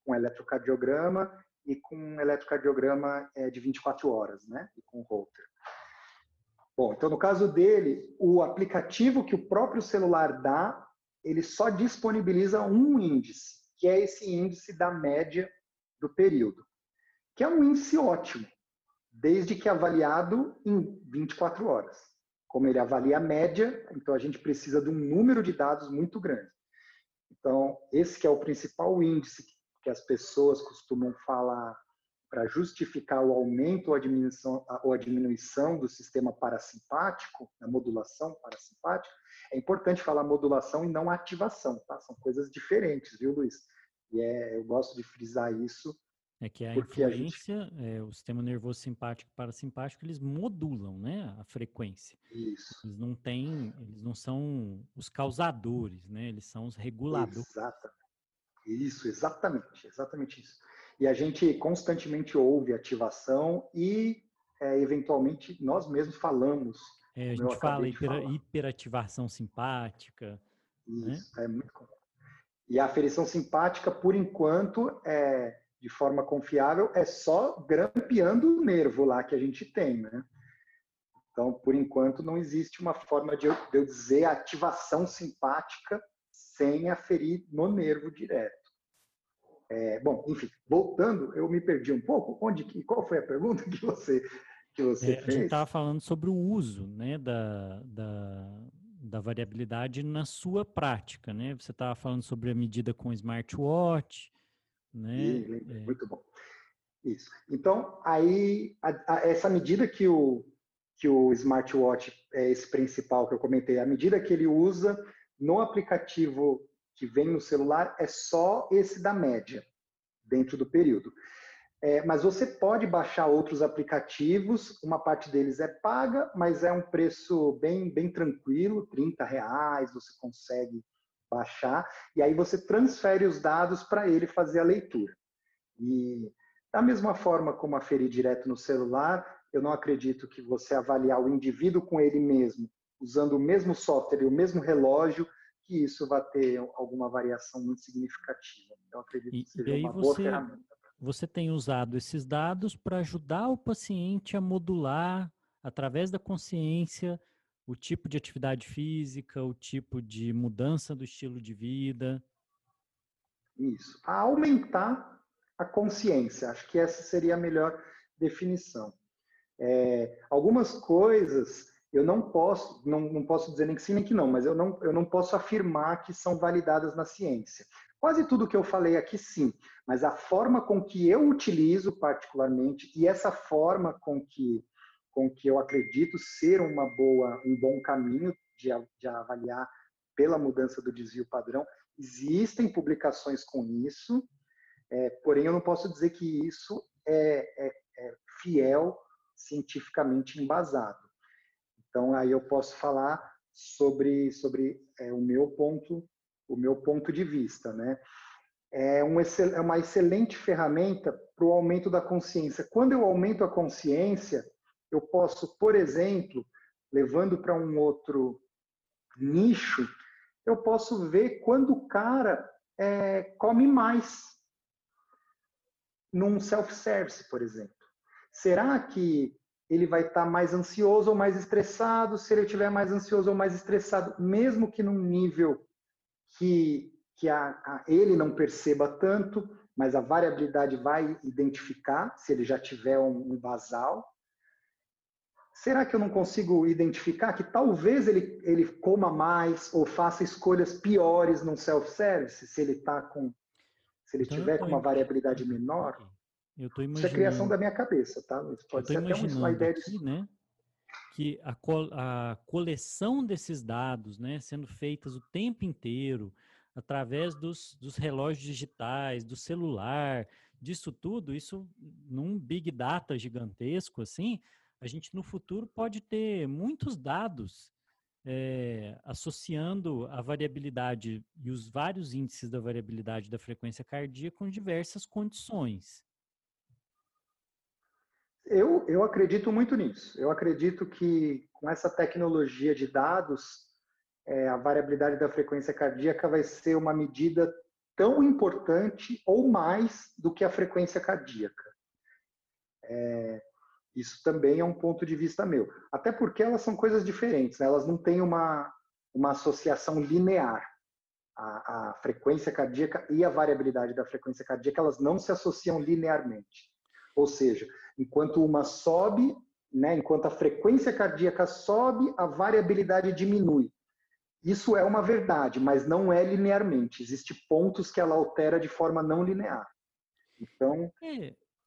um eletrocardiograma e com um eletrocardiograma de 24 horas, né? E com Holter. Bom, então no caso dele, o aplicativo que o próprio celular dá, ele só disponibiliza um índice, que é esse índice da média do período, que é um índice ótimo, desde que avaliado em 24 horas. Como ele avalia a média, então a gente precisa de um número de dados muito grande. Então, esse que é o principal índice que as pessoas costumam falar para justificar o aumento ou a diminuição do sistema parasimpático, da modulação parasimpática. É importante falar modulação e não ativação, tá? São coisas diferentes, viu, Luiz? E eu gosto de frisar isso. É que a influência, o sistema nervoso simpático e parasimpático, eles modulam, né, a frequência. Isso. Eles não são os causadores, né? Eles são os reguladores. Exatamente. Isso, exatamente, exatamente isso. E a gente constantemente ouve ativação e, eventualmente, nós mesmos falamos. É, a gente fala hiperativação simpática. Isso, né? É muito comum. E a aferição simpática, por enquanto, de forma confiável, é só grampeando o nervo lá que a gente tem, né? Então, por enquanto, não existe uma forma de eu dizer ativação simpática sem aferir no nervo direto. Bom, enfim, voltando, eu me perdi um pouco. Qual foi a pergunta que você fez? A gente estava falando sobre o uso, né, da variabilidade na sua prática, né? Você estava falando sobre a medida com smartwatch, né? Muito bom. Isso. Então, aí, essa medida que o smartwatch, esse principal que eu comentei, a medida que ele usa no aplicativo que vem no celular é só esse da média, dentro do período. Mas você pode baixar outros aplicativos, uma parte deles é paga, mas é um preço bem, bem tranquilo, R$30, você consegue baixar, e aí você transfere os dados para ele fazer a leitura. E da mesma forma como aferir direto no celular, eu não acredito que você avaliar o indivíduo com ele mesmo, usando o mesmo software e o mesmo relógio, que isso vai ter alguma variação muito significativa. Então, acredito que seja uma boa ferramenta. Você tem usado esses dados para ajudar o paciente a modular, através da consciência, o tipo de atividade física, o tipo de mudança do estilo de vida. Isso, a aumentar a consciência. Acho que essa seria a melhor definição. Algumas coisas... Eu não posso dizer nem que sim nem que não, mas eu não posso afirmar que são validadas na ciência. Quase tudo que eu falei aqui sim, mas a forma com que eu utilizo particularmente e essa forma com que eu acredito ser um bom caminho de avaliar pela mudança do desvio padrão, existem publicações com isso, porém eu não posso dizer que isso é fiel, cientificamente embasado. Então, aí eu posso falar sobre o meu ponto de vista, né? É uma excelente ferramenta para o aumento da consciência. Quando eu aumento a consciência, eu posso, por exemplo, levando para um outro nicho, eu posso ver quando o cara come mais num self-service, por exemplo. Será que ele vai estar mais ansioso ou mais estressado? Se ele estiver mais ansioso ou mais estressado, mesmo que num nível que ele não perceba tanto, mas a variabilidade vai identificar, se ele já tiver um basal. Será que eu não consigo identificar que talvez ele coma mais ou faça escolhas piores num self-service, se ele tiver com uma variabilidade menor? Isso é a criação da minha cabeça, tá? Pode ser até uma ideia aqui, disso, né? Que a coleção desses dados, né, sendo feitas o tempo inteiro, através dos relógios digitais, do celular, disso tudo, isso num big data gigantesco, assim, a gente no futuro pode ter muitos dados associando a variabilidade e os vários índices da variabilidade da frequência cardíaca com diversas condições. Eu acredito muito nisso. Eu acredito que com essa tecnologia de dados, a variabilidade da frequência cardíaca vai ser uma medida tão importante ou mais do que a frequência cardíaca. Isso também é um ponto de vista meu. Até porque elas são coisas diferentes, né? Elas não têm uma associação linear. A frequência cardíaca e a variabilidade da frequência cardíaca, elas não se associam linearmente. Ou seja, enquanto uma sobe, né, enquanto a frequência cardíaca sobe, a variabilidade diminui. Isso é uma verdade, mas não é linearmente. Existem pontos que ela altera de forma não linear. Então...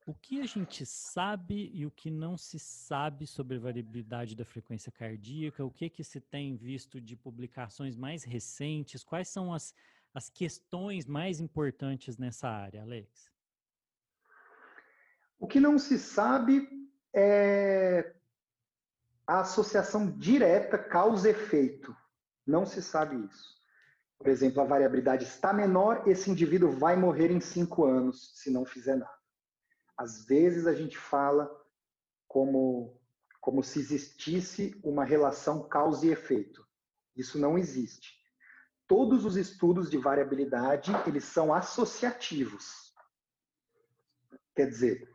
O que a gente sabe e o que não se sabe sobre a variabilidade da frequência cardíaca? O que que se tem visto de publicações mais recentes? Quais são as questões mais importantes nessa área, Alex? O que não se sabe é a associação direta causa-efeito. Não se sabe isso. Por exemplo, a variabilidade está menor, esse indivíduo vai morrer em 5 anos se não fizer nada. Às vezes a gente fala como se existisse uma relação causa e efeito. Isso não existe. Todos os estudos de variabilidade, eles são associativos. Quer dizer,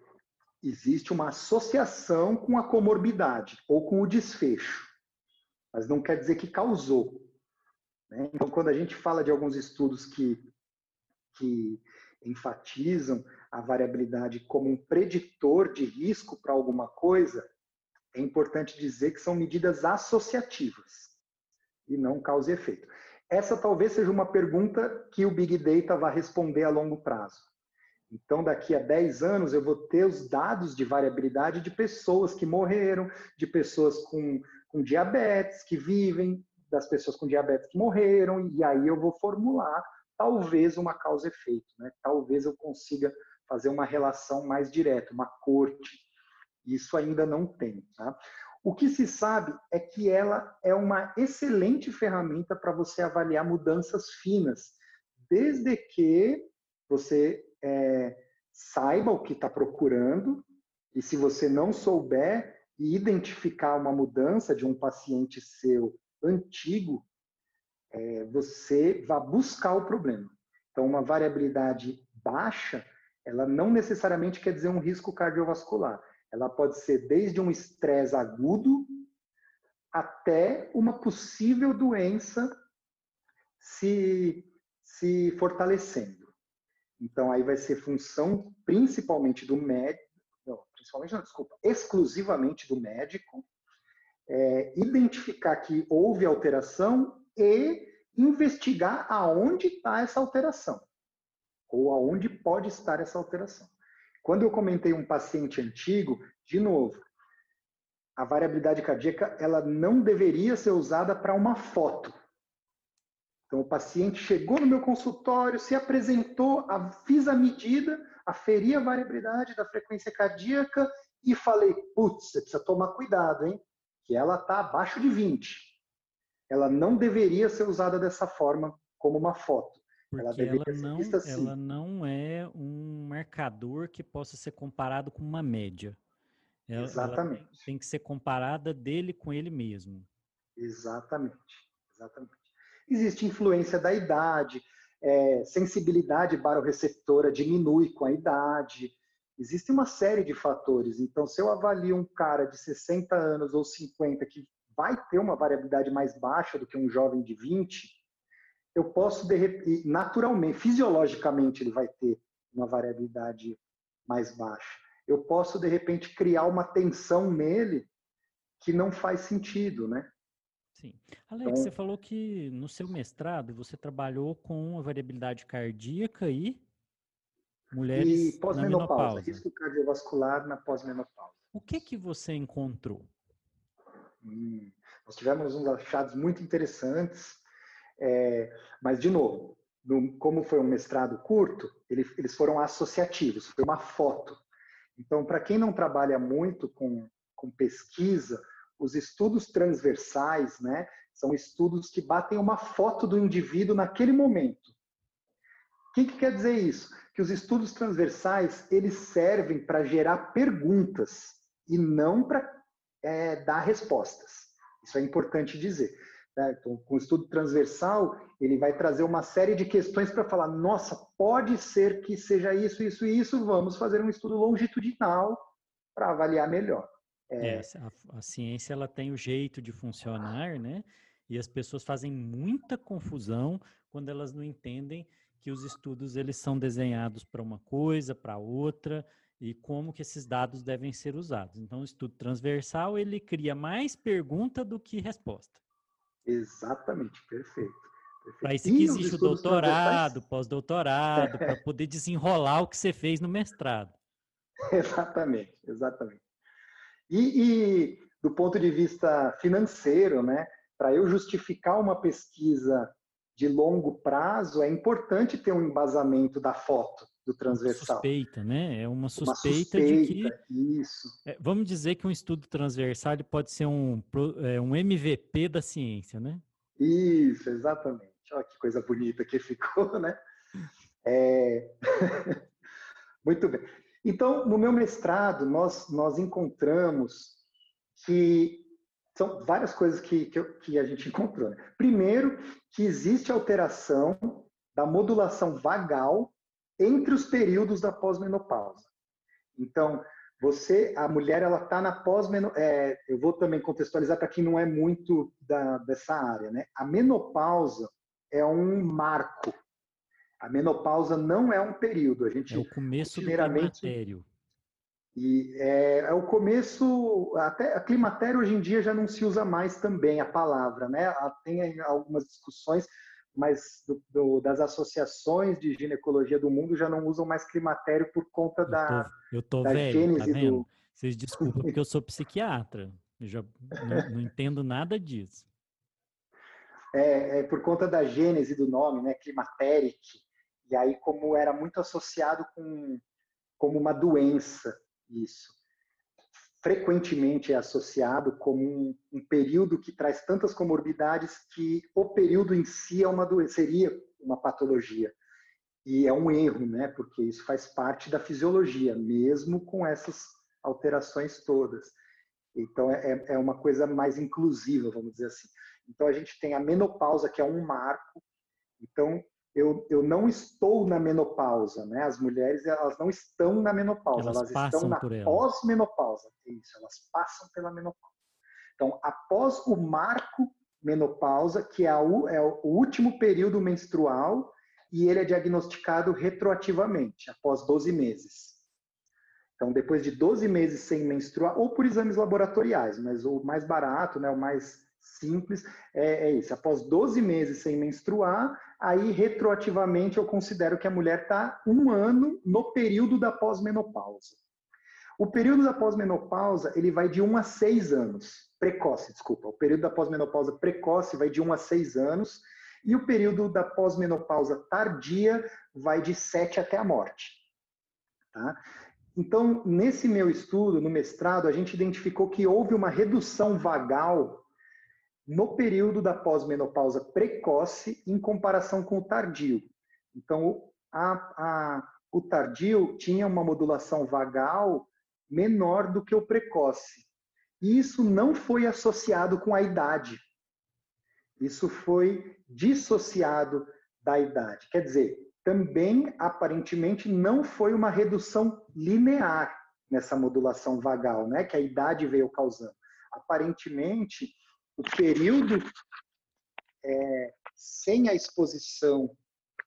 existe uma associação com a comorbidade ou com o desfecho, mas não quer dizer que causou, né? Então, quando a gente fala de alguns estudos que enfatizam a variabilidade como um preditor de risco para alguma coisa, é importante dizer que são medidas associativas e não causa e efeito. Essa talvez seja uma pergunta que o Big Data vai responder a longo prazo. Então, daqui a 10 anos, eu vou ter os dados de variabilidade de pessoas que morreram, de pessoas com diabetes que vivem, das pessoas com diabetes que morreram, e aí eu vou formular talvez uma causa e efeito, né? Talvez eu consiga fazer uma relação mais direta, uma corte. Isso ainda não tem, tá? O que se sabe é que ela é uma excelente ferramenta para você avaliar mudanças finas, desde que você saiba o que está procurando, e se você não souber e identificar uma mudança de um paciente seu antigo, você vai buscar o problema. Então, uma variabilidade baixa, ela não necessariamente quer dizer um risco cardiovascular. Ela pode ser desde um estresse agudo até uma possível doença se fortalecendo. Então, aí vai ser função principalmente do médico, exclusivamente do médico, identificar que houve alteração e investigar aonde está essa alteração, ou aonde pode estar essa alteração. Quando eu comentei um paciente antigo, de novo, a variabilidade cardíaca, ela não deveria ser usada para uma foto. Então, o paciente chegou no meu consultório, se apresentou, fiz a medida, aferi a variabilidade da frequência cardíaca e falei, putz, você precisa tomar cuidado, hein? Que ela está abaixo de 20. Ela não deveria ser usada dessa forma, como uma foto. Porque ela deveria ser vista assim. Ela não é um marcador que possa ser comparado com uma média. Exatamente. Ela tem que ser comparada dele com ele mesmo. Exatamente. Exatamente. Existe influência da idade, sensibilidade baroreceptora diminui com a idade. Existe uma série de fatores. Então, se eu avalio um cara de 60 anos ou 50 que vai ter uma variabilidade mais baixa do que um jovem de 20, eu posso, naturalmente, fisiologicamente, ele vai ter uma variabilidade mais baixa. Eu posso, de repente, criar uma tensão nele que não faz sentido, né? Sim. Alex, então, você falou que no seu mestrado você trabalhou com a variabilidade cardíaca e mulheres e pós-menopausa, na menopausa. Risco cardiovascular na pós-menopausa. O que você encontrou? Nós tivemos uns achados muito interessantes, mas de novo, como foi um mestrado curto, eles foram associativos, foi uma foto. Então, para quem não trabalha muito com pesquisa Os estudos transversais, né, são estudos que batem uma foto do indivíduo naquele momento. O que quer dizer isso? Que os estudos transversais, eles servem para gerar perguntas e não para dar respostas. Isso é importante dizer. Né? Então, com o estudo transversal, ele vai trazer uma série de questões para falar, nossa, pode ser que seja isso, isso e isso, vamos fazer um estudo longitudinal para avaliar melhor. A ciência, ela tem o jeito de funcionar, né? E as pessoas fazem muita confusão quando elas não entendem que os estudos, eles são desenhados para uma coisa, para outra, e como que esses dados devem ser usados. Então, o estudo transversal, ele cria mais pergunta do que resposta. Exatamente, perfeito. Para isso que existe o doutorado, pós-doutorado, para poder desenrolar o que você fez no mestrado. Exatamente. E do ponto de vista financeiro, né, para eu justificar uma pesquisa de longo prazo, é importante ter um embasamento da foto do transversal. Suspeita, né? É uma suspeita de que... Isso. Vamos dizer que um estudo transversal pode ser um MVP da ciência, né? Isso, exatamente. Olha que coisa bonita que ficou, né? Muito bem. Então, no meu mestrado, nós encontramos que são várias coisas que a gente encontrou. Né? Primeiro, que existe alteração da modulação vagal entre os períodos da pós-menopausa. Então, a mulher, ela está na pós-menopausa. Eu vou também contextualizar para quem não é muito dessa área. Né? A menopausa é um marco. A menopausa não é um período. A gente, é o começo do climatério. E é o começo... Até a climatério hoje em dia já não se usa mais também a palavra, né? Tem algumas discussões, mas das associações de ginecologia do mundo já não usam mais climatério por conta da velho, gênese tá do... Vocês desculpam, porque eu sou psiquiatra. Eu já não entendo nada disso. Por conta da gênese do nome, né? Climatéric. E aí, como era muito associado como uma doença, isso. Frequentemente é associado como um período que traz tantas comorbidades que o período em si é uma doença, seria uma patologia. E é um erro, né? Porque isso faz parte da fisiologia, mesmo com essas alterações todas. Então, é uma coisa mais inclusiva, vamos dizer assim. Então, a gente tem a menopausa, que é um marco. Então, eu não estou na menopausa, né? As mulheres, elas não estão na menopausa, elas estão na pós-menopausa. Isso, elas passam pela menopausa. Então, após o marco menopausa, que é o último período menstrual, e ele é diagnosticado retroativamente, após 12 meses. Então, depois de 12 meses sem menstruar, ou por exames laboratoriais, mas o mais barato, né, o mais simples, é isso. Após 12 meses sem menstruar, aí retroativamente eu considero que a mulher está um ano no período da pós-menopausa. O período da pós-menopausa, ele vai de 1 a 6 anos. Precoce, desculpa. O período da pós-menopausa precoce vai de 1 a 6 anos e o período da pós-menopausa tardia vai de 7 até a morte. Tá? Então, nesse meu estudo, no mestrado, a gente identificou que houve uma redução vagal no período da pós-menopausa precoce em comparação com o tardio. Então, o tardio tinha uma modulação vagal menor do que o precoce. E isso não foi associado com a idade. Isso foi dissociado da idade. Quer dizer, também, aparentemente, não foi uma redução linear nessa modulação vagal, né? Que a idade veio causando. Aparentemente, o período sem a exposição,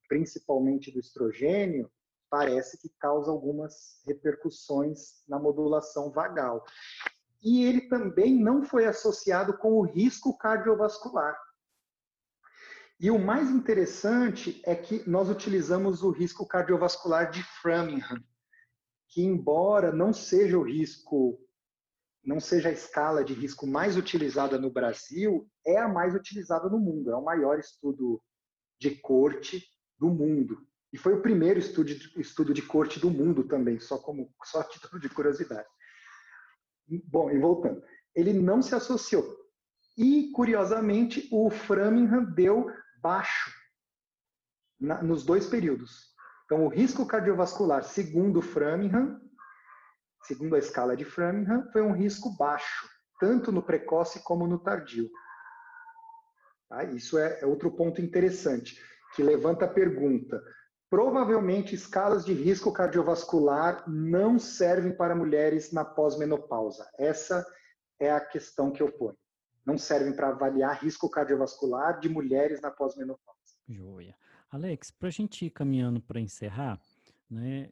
principalmente do estrogênio, parece que causa algumas repercussões na modulação vagal. E ele também não foi associado com o risco cardiovascular. E o mais interessante é que nós utilizamos o risco cardiovascular de Framingham, que embora não seja o risco... não seja a escala de risco mais utilizada no Brasil, é a mais utilizada no mundo. É o maior estudo de corte do mundo. E foi o primeiro estudo de corte do mundo também, só a título de curiosidade. Bom, e voltando. ele não se associou. E, curiosamente, o Framingham deu baixo nos dois períodos. Então, o risco cardiovascular, segundo o Framingham, segundo a escala de Framingham, foi um risco baixo, tanto no precoce como no tardio. Tá? Isso é outro ponto interessante, que levanta a pergunta. Provavelmente, escalas de risco cardiovascular não servem para mulheres na pós-menopausa. Essa é a questão que eu ponho. Não servem para avaliar risco cardiovascular de mulheres na pós-menopausa. Joia. Alex, para a gente ir caminhando para encerrar, né,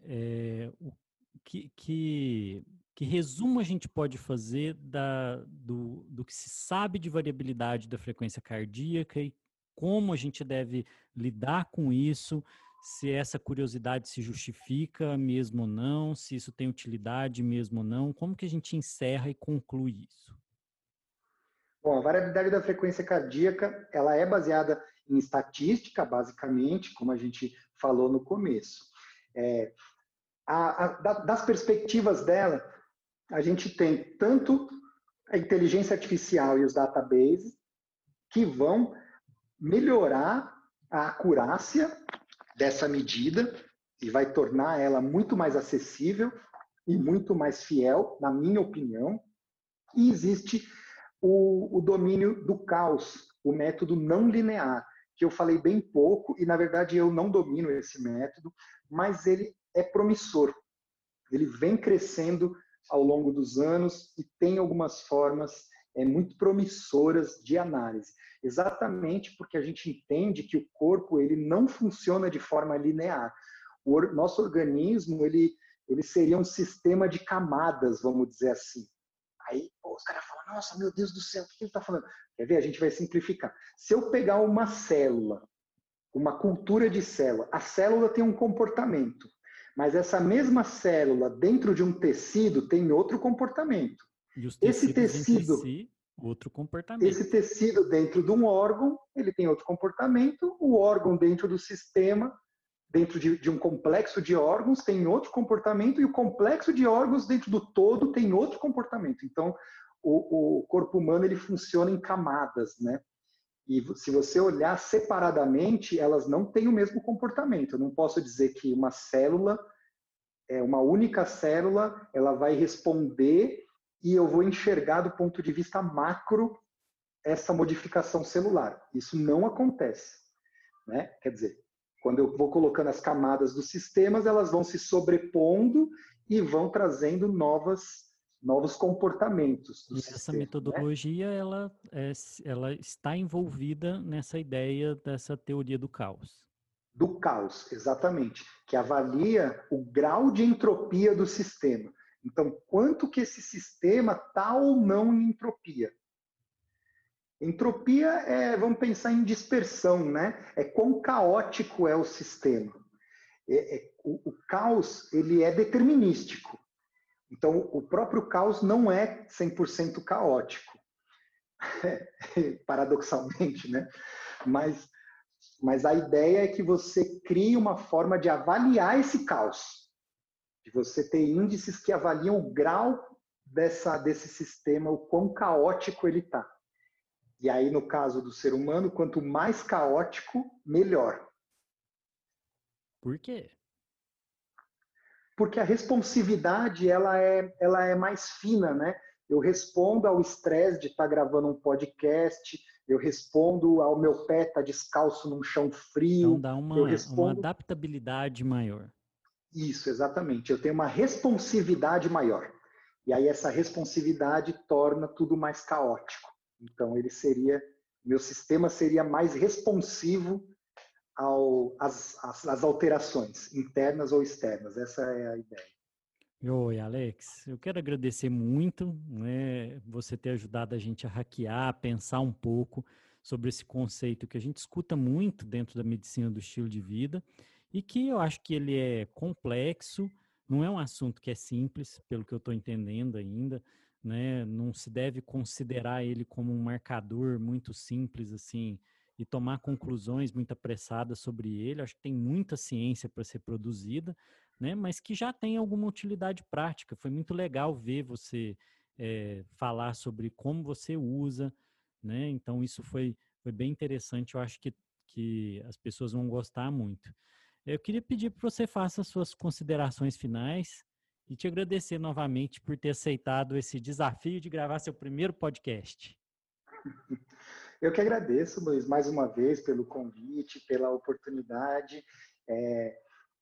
que resumo a gente pode fazer do que se sabe de variabilidade da frequência cardíaca e como a gente deve lidar com isso, se essa curiosidade se justifica mesmo ou não, se isso tem utilidade mesmo ou não, como que a gente encerra e conclui isso? Bom, a variabilidade da frequência cardíaca, ela é baseada em estatística, basicamente, como a gente falou no começo. Das perspectivas dela, a gente tem tanto a inteligência artificial e os databases que vão melhorar a acurácia dessa medida e vai tornar ela muito mais acessível e muito mais fiel, na minha opinião. E existe o domínio do caos, o método não linear, que eu falei bem pouco e, na verdade, eu não domino esse método, mas ele é promissor. Ele vem crescendo ao longo dos anos e tem algumas formas muito promissoras de análise. Exatamente porque a gente entende que o corpo ele não funciona de forma linear. O nosso organismo ele seria um sistema de camadas, vamos dizer assim. Aí os caras falam, nossa, meu Deus do céu, o que ele está falando? Quer ver? A gente vai simplificar. Se eu pegar uma célula, uma cultura de célula, a célula tem um comportamento. Mas essa mesma célula dentro de um tecido tem outro comportamento. E os tecidos outro comportamento. Esse tecido dentro de um órgão, ele tem outro comportamento. O órgão dentro do sistema, dentro de um complexo de órgãos, tem outro comportamento. E o complexo de órgãos dentro do todo tem outro comportamento. Então, o corpo humano ele funciona em camadas, né? E se você olhar separadamente, elas não têm o mesmo comportamento. Eu não posso dizer que uma célula, uma única célula, ela vai responder e eu vou enxergar do ponto de vista macro essa modificação celular. Isso não acontece, né? Quer dizer, quando eu vou colocando as camadas dos sistemas, elas vão se sobrepondo e vão trazendo novos comportamentos do sistema. Essa metodologia, né? ela está envolvida nessa ideia dessa teoria do caos. Do caos, exatamente, que avalia o grau de entropia do sistema. Então, quanto que esse sistema está ou não em entropia? Entropia é, vamos pensar em dispersão, né? É quão caótico é o sistema. O caos, ele é determinístico. Então, o próprio caos não é 100% caótico, paradoxalmente, né? Mas a ideia é que você crie uma forma de avaliar esse caos, de você ter índices que avaliam o grau desse sistema, o quão caótico ele está. E aí, no caso do ser humano, quanto mais caótico, melhor. Por quê? Porque a responsividade ela é mais fina, né? Eu respondo ao estresse de estar gravando um podcast, eu respondo ao meu pé estar descalço num chão frio. Então dá uma adaptabilidade maior. Isso, exatamente. Eu tenho uma responsividade maior. E aí essa responsividade torna tudo mais caótico. Então meu sistema seria mais responsivo às alterações internas ou externas. Essa é a ideia. Oi, Alex. Eu quero agradecer muito, né, você ter ajudado a gente a hackear, a pensar um pouco sobre esse conceito que a gente escuta muito dentro da medicina do estilo de vida e que eu acho que ele é complexo, não é um assunto que é simples, pelo que eu estou entendendo ainda, né? Não se deve considerar ele como um marcador muito simples, assim, e tomar conclusões muito apressadas sobre ele. Acho que tem muita ciência para ser produzida, né? Mas que já tem alguma utilidade prática. Foi muito legal ver você falar sobre como você usa, né? Então isso foi bem interessante, eu acho que as pessoas vão gostar muito. Eu queria pedir para você faça suas considerações finais e te agradecer novamente por ter aceitado esse desafio de gravar seu primeiro podcast. Eu que agradeço, Luiz, mais uma vez pelo convite, pela oportunidade.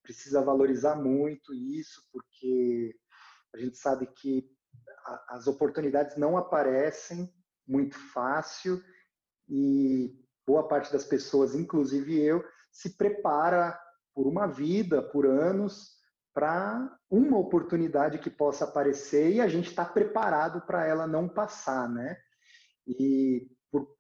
Precisa valorizar muito isso, porque a gente sabe que as oportunidades não aparecem muito fácil e boa parte das pessoas, inclusive eu, se prepara por uma vida, por anos, para uma oportunidade que possa aparecer e a gente está preparado para ela não passar, né? E por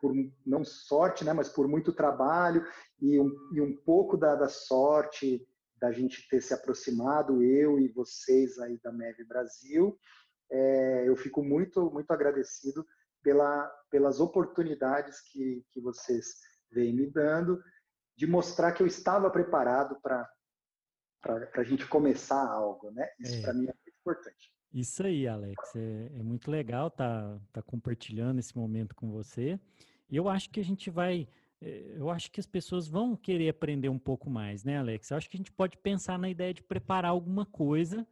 não sorte, né, mas por muito trabalho e um pouco da sorte da gente ter se aproximado, eu e vocês aí da MEV Brasil, eu fico muito, muito agradecido pelas oportunidades que vocês vêm me dando, de mostrar que eu estava preparado para a gente começar algo, né? Isso para mim é muito importante. Isso aí, Alex. É muito legal tá compartilhando esse momento com você. E eu acho que as pessoas vão querer aprender um pouco mais, né, Alex? Eu acho que a gente pode pensar na ideia de preparar alguma coisa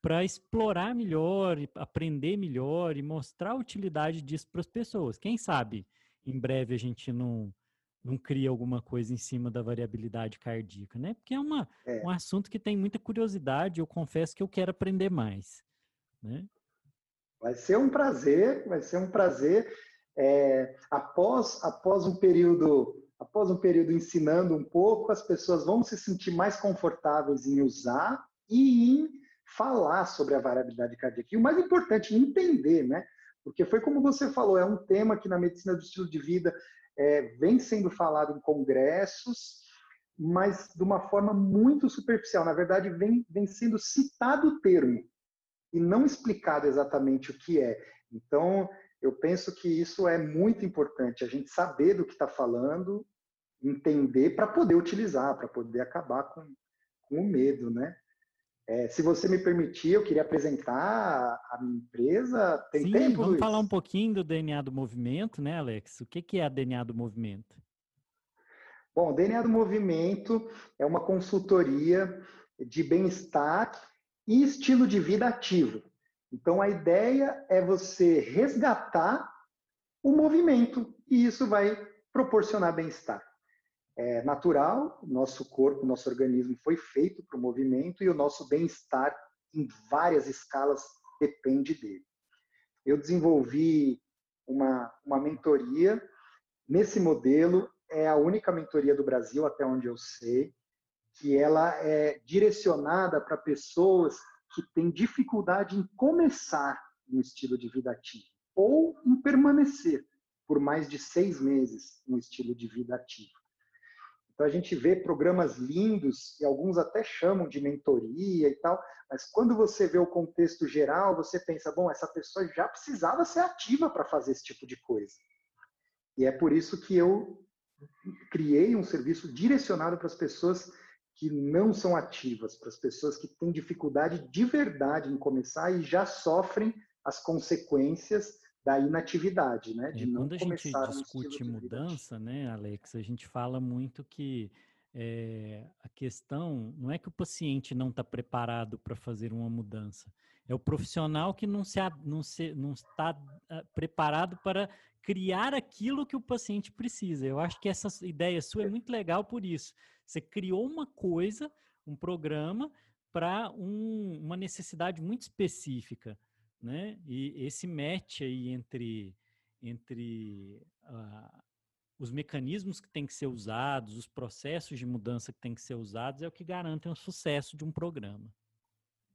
para explorar melhor, aprender melhor e mostrar a utilidade disso para as pessoas. Quem sabe, em breve, a gente não cria alguma coisa em cima da variabilidade cardíaca, né? Porque é um assunto que tem muita curiosidade, eu confesso que eu quero aprender mais, né? Vai ser um prazer. Após um período ensinando um pouco, as pessoas vão se sentir mais confortáveis em usar e em falar sobre a variabilidade cardíaca. E o mais importante, entender, né? Porque foi como você falou, é um tema que na medicina do estilo de vida vem sendo falado em congressos, mas de uma forma muito superficial. Na verdade, vem sendo citado o termo e não explicado exatamente o que é. Então, eu penso que isso é muito importante, a gente saber do que está falando, entender para poder utilizar, para poder acabar com o medo, né? Se você me permitir, eu queria apresentar a minha empresa. Tem tempo, Luiz? Vamos falar um pouquinho do DNA do Movimento, né, Alex? O que é a DNA do Movimento? Bom, o DNA do Movimento é uma consultoria de bem-estar e estilo de vida ativo. Então, a ideia é você resgatar o movimento e isso vai proporcionar bem-estar. É natural, nosso corpo, nosso organismo foi feito para o movimento e o nosso bem-estar em várias escalas depende dele. Eu desenvolvi uma mentoria nesse modelo, é a única mentoria do Brasil, até onde eu sei, que ela é direcionada para pessoas que têm dificuldade em começar um estilo de vida ativo ou em permanecer por mais de 6 meses um estilo de vida ativo. Então, a gente vê programas lindos, e alguns até chamam de mentoria e tal, mas quando você vê o contexto geral, você pensa, bom, essa pessoa já precisava ser ativa para fazer esse tipo de coisa. E é por isso que eu criei um serviço direcionado para as pessoas que não são ativas, para as pessoas que têm dificuldade de verdade em começar e já sofrem as consequências da inatividade, né? De não começar. Quando a gente discute mudança, né, Alex, a gente fala muito que a questão não é que o paciente não está preparado para fazer uma mudança, é o profissional que não está preparado para criar aquilo que o paciente precisa. Eu acho que essa ideia sua é muito legal por isso. Você criou uma coisa, um programa, para uma necessidade muito específica, né? E esse match aí entre os mecanismos que têm que ser usados, os processos de mudança que têm que ser usados, é o que garante o sucesso de um programa.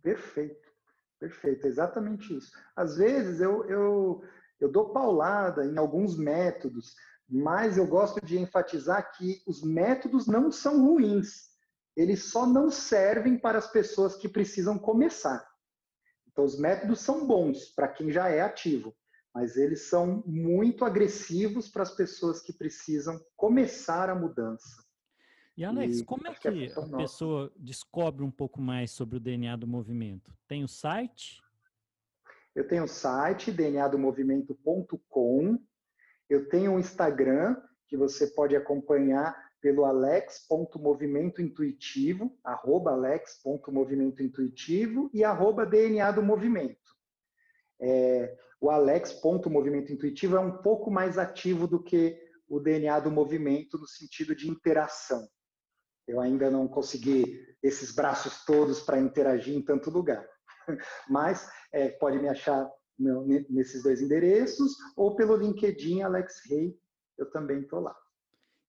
Perfeito, exatamente isso. Às vezes eu dou paulada em alguns métodos, mas eu gosto de enfatizar que os métodos não são ruins, eles só não servem para as pessoas que precisam começar. Então, os métodos são bons para quem já é ativo, mas eles são muito agressivos para as pessoas que precisam começar a mudança. E, Alex, como é que a pessoa descobre um pouco mais sobre o DNA do Movimento? Tem o site? Eu tenho o site dnadomovimento.com, eu tenho um Instagram que você pode acompanhar pelo alex.movimentointuitivo, @alex.movimentointuitivo e @dnadomovimento. O alex.movimentointuitivo é um pouco mais ativo do que o DNA do movimento no sentido de interação. Eu ainda não consegui esses braços todos para interagir em tanto lugar. Mas pode me achar nesses dois endereços ou pelo LinkedIn Alex Rey, eu também estou lá.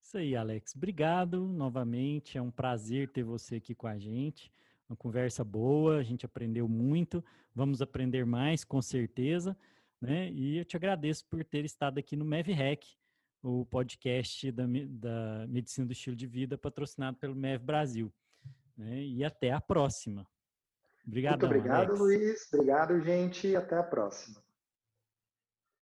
Isso aí, Alex. Obrigado novamente. É um prazer ter você aqui com a gente. Uma conversa boa, a gente aprendeu muito. Vamos aprender mais, com certeza, né? E eu te agradeço por ter estado aqui no MEVREC, o podcast da Medicina do Estilo de Vida, patrocinado pelo MEV Brasil. Né? E até a próxima. Obrigado, Alex. Muito obrigado, Luiz. Obrigado, gente. Até a próxima.